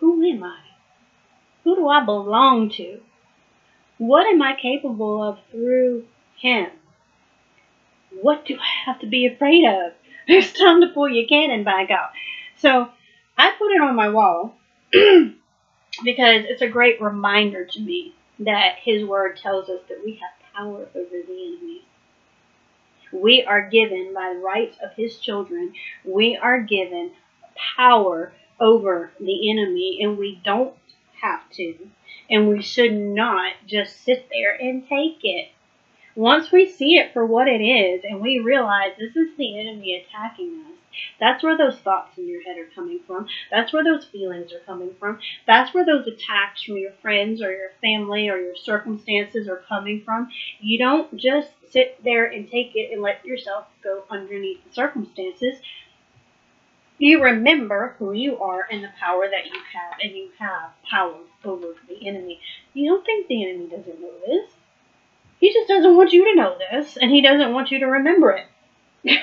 who am I? Who do I belong to? What am I capable of through him? What do I have to be afraid of? It's time to pull your cannon back out. So I put it on my wall because it's a great reminder to me that his word tells us that we have power over the enemy. We are given, by the rights of his children, we are given power over the enemy, and we don't have to, and we should not just sit there and take it. Once we see it for what it is, and we realize this is the enemy attacking us, that's where those thoughts in your head are coming from. That's where those feelings are coming from. That's where those attacks from your friends or your family or your circumstances are coming from. You don't just sit there and take it and let yourself go underneath the circumstances. You remember who you are and the power that you have, and you have power over the enemy. You don't think the enemy doesn't know this. He just doesn't want you to know this, and he doesn't want you to remember it.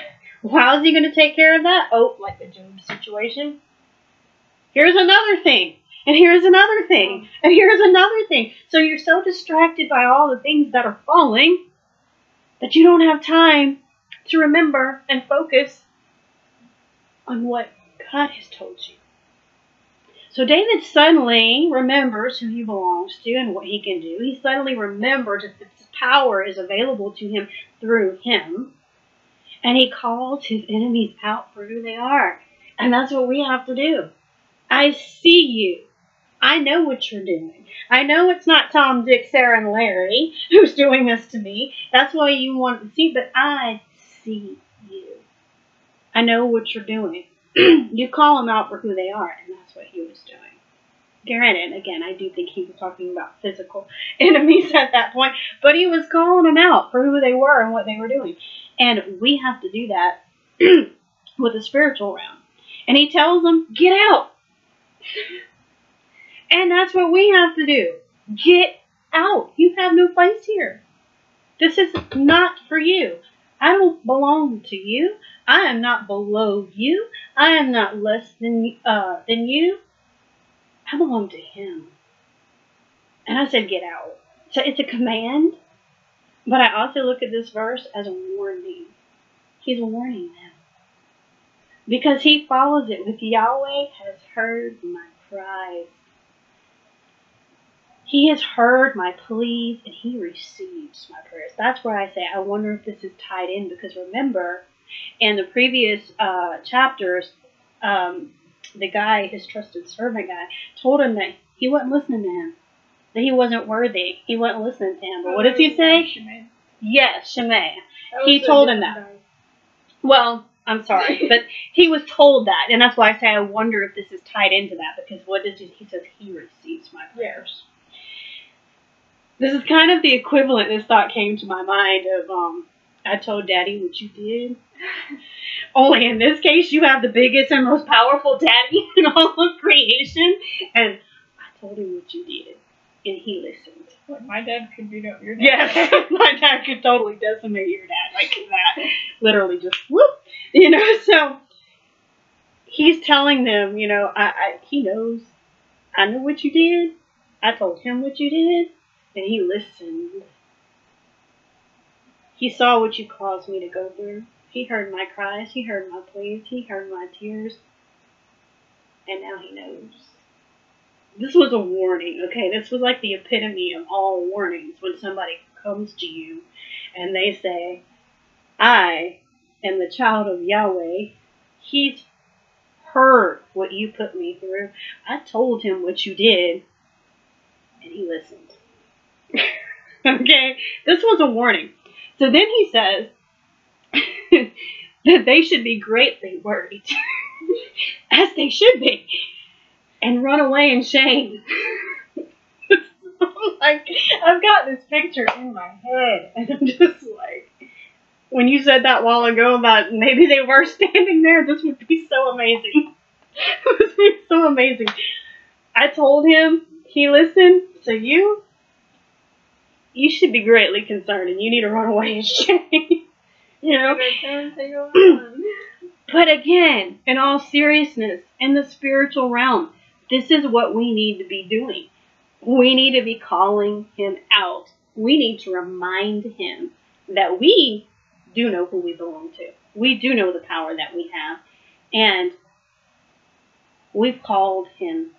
How is he going to take care of that? Oh, like the Job situation. Here's another thing, and here's another thing, and here's another thing. So you're so distracted by all the things that are falling that you don't have time to remember and focus on what God has told you. So David suddenly remembers who he belongs to and what he can do. He suddenly remembers that this power is available to him through him. And he calls his enemies out for who they are. And that's what we have to do. I see you. I know what you're doing. I know it's not Tom, Dick, Sarah, and Larry who's doing this to me. That's what you want to see, but I see you. I know what you're doing. You call them out for who they are, and that's what he was doing. Granted, again, I do think he was talking about physical enemies at that point, but he was calling them out for who they were and what they were doing. And we have to do that with a spiritual realm. And he tells them, get out. And that's what we have to do. Get out. You have no place here. This is not for you. I don't belong to you. I am not below you. I am not less than, uh, than you. I belong to him. And I said, get out. So it's a command. But I also look at this verse as a warning. He's warning them. Because he follows it with, Yahweh has heard my cries. He has heard my pleas, and he receives my prayers. That's where I say, I wonder if this is tied in. Because remember, in the previous uh, chapters, um, the guy, his trusted servant guy, told him that he wasn't listening to him. That he wasn't worthy. He wasn't listening to him. But what does he say? Shimei. Yes, Shimei. He told him that. Guy. Well, I'm sorry. But he was told that. And that's why I say I wonder if this is tied into that. Because what does he, he says, he receives my prayers. This is kind of the equivalent, this thought came to my mind of, um, I told Daddy what you did. Only in this case, you have the biggest and most powerful daddy in all of creation. And I told him what you did. And he listened. Like, my dad could beat up your dad. Yes, my dad could totally decimate your dad like that. Literally just whoop. You know, so he's telling them, you know, I, I he knows. I know what you did. I told him what you did. And he listened. He saw what you caused me to go through. He heard my cries. He heard my pleas. He heard my tears. And now he knows. This was a warning, okay? This was like the epitome of all warnings when somebody comes to you and they say, I am the child of Yahweh. He's heard what you put me through. I told him what you did, and he listened. Okay? This was a warning. So then he says that they should be greatly worried as they should be, and run away in shame. Like, I've got this picture in my head, and I'm just like, when you said that while ago about maybe they were standing there, this would be so amazing. This would be so amazing. I told him, he listened, so you, you should be greatly concerned, and you need to run away in shame. You know? But again, in all seriousness, in the spiritual realm, this is what we need to be doing. We need to be calling him out. We need to remind him that we do know who we belong to. We do know the power that we have. And we've called him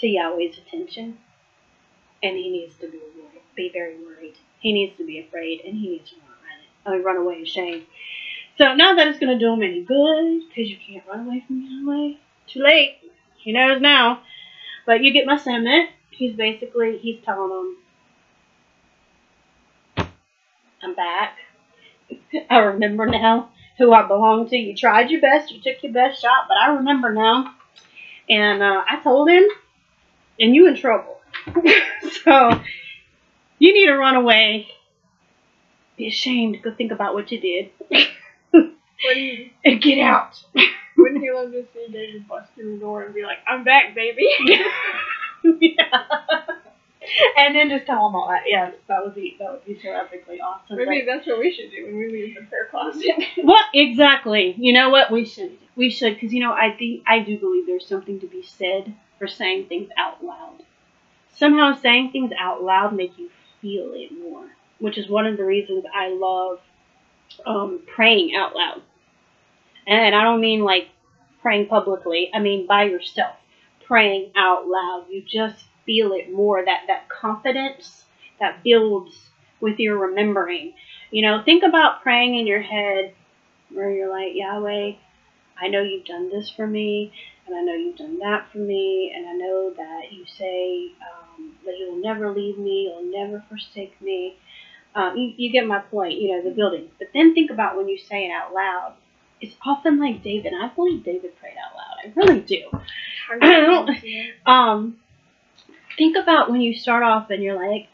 to Yahweh's attention. And he needs to be worried, be very worried. He needs to be afraid, and he needs to run, uh, run away in shame. So not that it's going to do him any good, because you can't run away from Yahweh. Too late. He knows now. But you get my sentiment. He's basically, he's telling them, I'm back. I remember now who I belong to. You tried your best. You took your best shot. But I remember now. And uh, I told him, and you in trouble. So you need to run away. Be ashamed. Go think about what you did. Wouldn't, and get out. Wouldn't you love to see David bust through the door and be like, I'm back, baby. Yeah. And then just tell them all that. Yeah, that would be that would be so epically awesome. Maybe but, that's what we should do when we leave the prayer closet. What exactly? You know what? We should. We should, because you know I think I do believe there's something to be said for saying things out loud. Somehow saying things out loud make you feel it more, which is one of the reasons I love um, praying out loud. And I don't mean like praying publicly. I mean by yourself. Praying out loud, you just feel it more, that that confidence that builds with your remembering. You know, think about praying in your head where you're like, Yahweh, I know you've done this for me, and I know you've done that for me, and I know that you say um, that you'll never leave me, you'll never forsake me. Um, you, you get my point, you know, the building. But then think about when you say it out loud. It's often like David. I believe David prayed out loud. I really do. I don't, um, think about when you start off and you're like,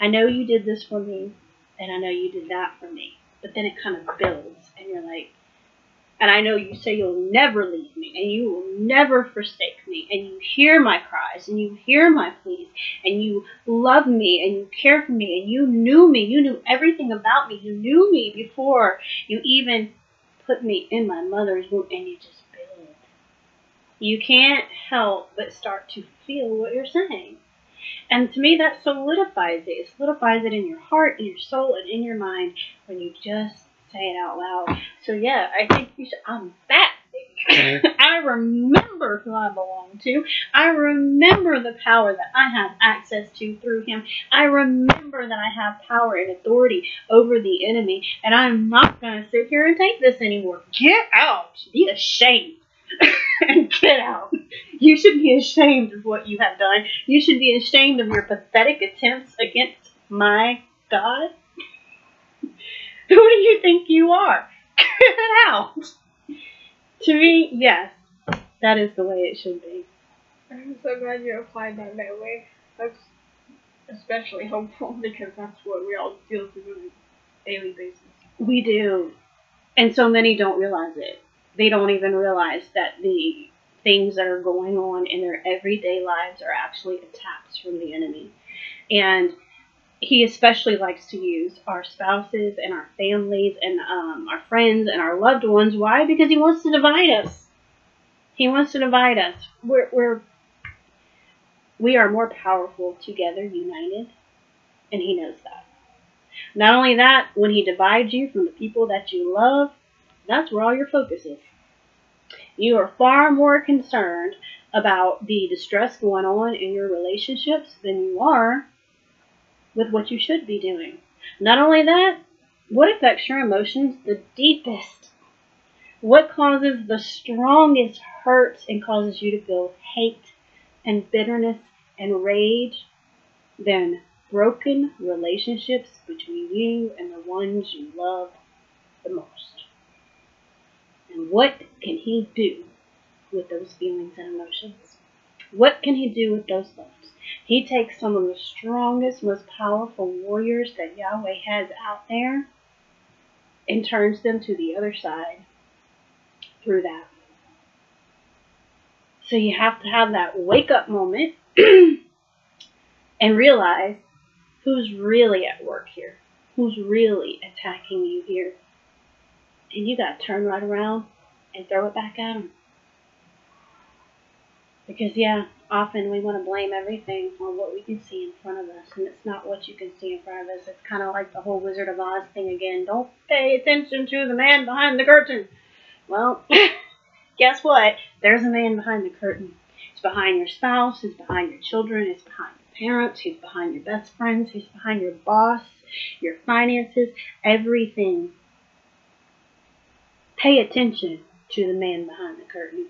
I know you did this for me, and I know you did that for me. But then it kind of builds, and you're like, and I know you say you'll never leave me, and you will never forsake me, and you hear my cries, and you hear my pleas, and you love me, and you care for me, and you knew me. You knew everything about me. You knew me before you even put me in my mother's womb, and you just build. You can't help but start to feel what you're saying. And to me, that solidifies it. It solidifies it in your heart, in your soul, and in your mind when you just say it out loud. So yeah, I think you should, I'm back. I remember who I belong to. I remember the power that I have access to through him. I remember that I have power and authority over the enemy, and I'm not going to sit here and take this anymore. Get out. Be ashamed. And get out. You should be ashamed of what you have done. You should be ashamed of your pathetic attempts against my God. Who do you think you are? Get out. To me, yes, that is the way it should be. I'm so glad you applied that that way. That's especially helpful because that's what we all deal with on a daily basis. We do. And so many don't realize it. They don't even realize that the things that are going on in their everyday lives are actually attacks from the enemy. And he especially likes to use our spouses and our families and um, our friends and our loved ones. Why? Because he wants to divide us. He wants to divide us. We're, we're, we are more powerful together, united, and he knows that. Not only that, when he divides you from the people that you love, that's where all your focus is. You are far more concerned about the distress going on in your relationships than you are with what you should be doing. Not only that, what affects your emotions the deepest? What causes the strongest hurts and causes you to feel hate and bitterness and rage? Then broken relationships between you and the ones you love the most. And what can he do with those feelings and emotions. What can he do with those things? He takes some of the strongest, most powerful warriors that Yahweh has out there and turns them to the other side through that. So you have to have that wake-up moment and realize who's really at work here, who's really attacking you here. And you got to turn right around and throw it back at them. Because, yeah, often we want to blame everything on what we can see in front of us, and it's not what you can see in front of us. It's kind of like the whole Wizard of Oz thing again. Don't pay attention to the man behind the curtain. Well, guess what? There's a man behind the curtain. He's behind your spouse. He's behind your children. He's behind your parents. He's behind your best friends. He's behind your boss, your finances, everything. Pay attention to the man behind the curtain.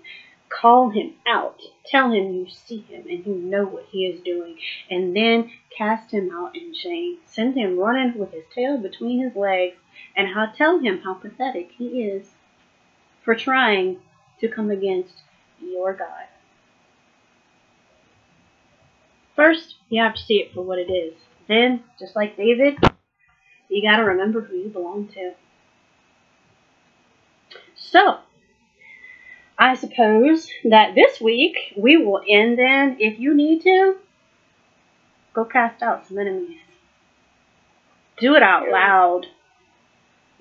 Call him out. Tell him you see him and you know what he is doing. And then cast him out in shame. Send him running with his tail between his legs. And I'll tell him how pathetic he is for trying to come against your God. First, you have to see it for what it is. Then, just like David, you got to remember who you belong to. So, I suppose that this week we will end then, if you need to, go cast out some enemies. Do it out loud.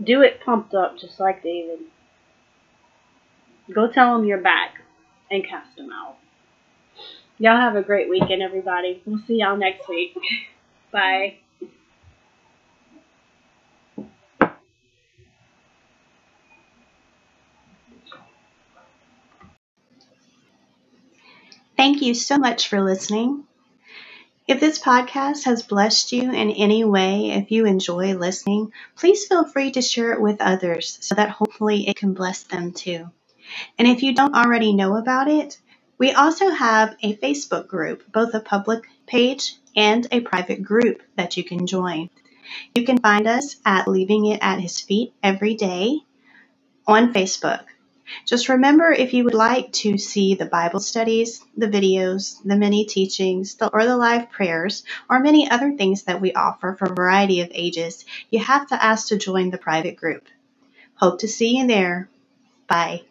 Do it pumped up just like David. Go tell them you're back and cast them out. Y'all have a great weekend, everybody. We'll see y'all next week. Bye. Thank you so much for listening. If this podcast has blessed you in any way, if you enjoy listening, please feel free to share it with others so that hopefully it can bless them too. And if you don't already know about it, we also have a Facebook group, both a public page and a private group that you can join. You can find us at Leaving It at His Feet every day on Facebook. Just remember, if you would like to see the Bible studies, the videos, the mini teachings, the, or the live prayers, or many other things that we offer for a variety of ages, you have to ask to join the private group. Hope to see you there. Bye.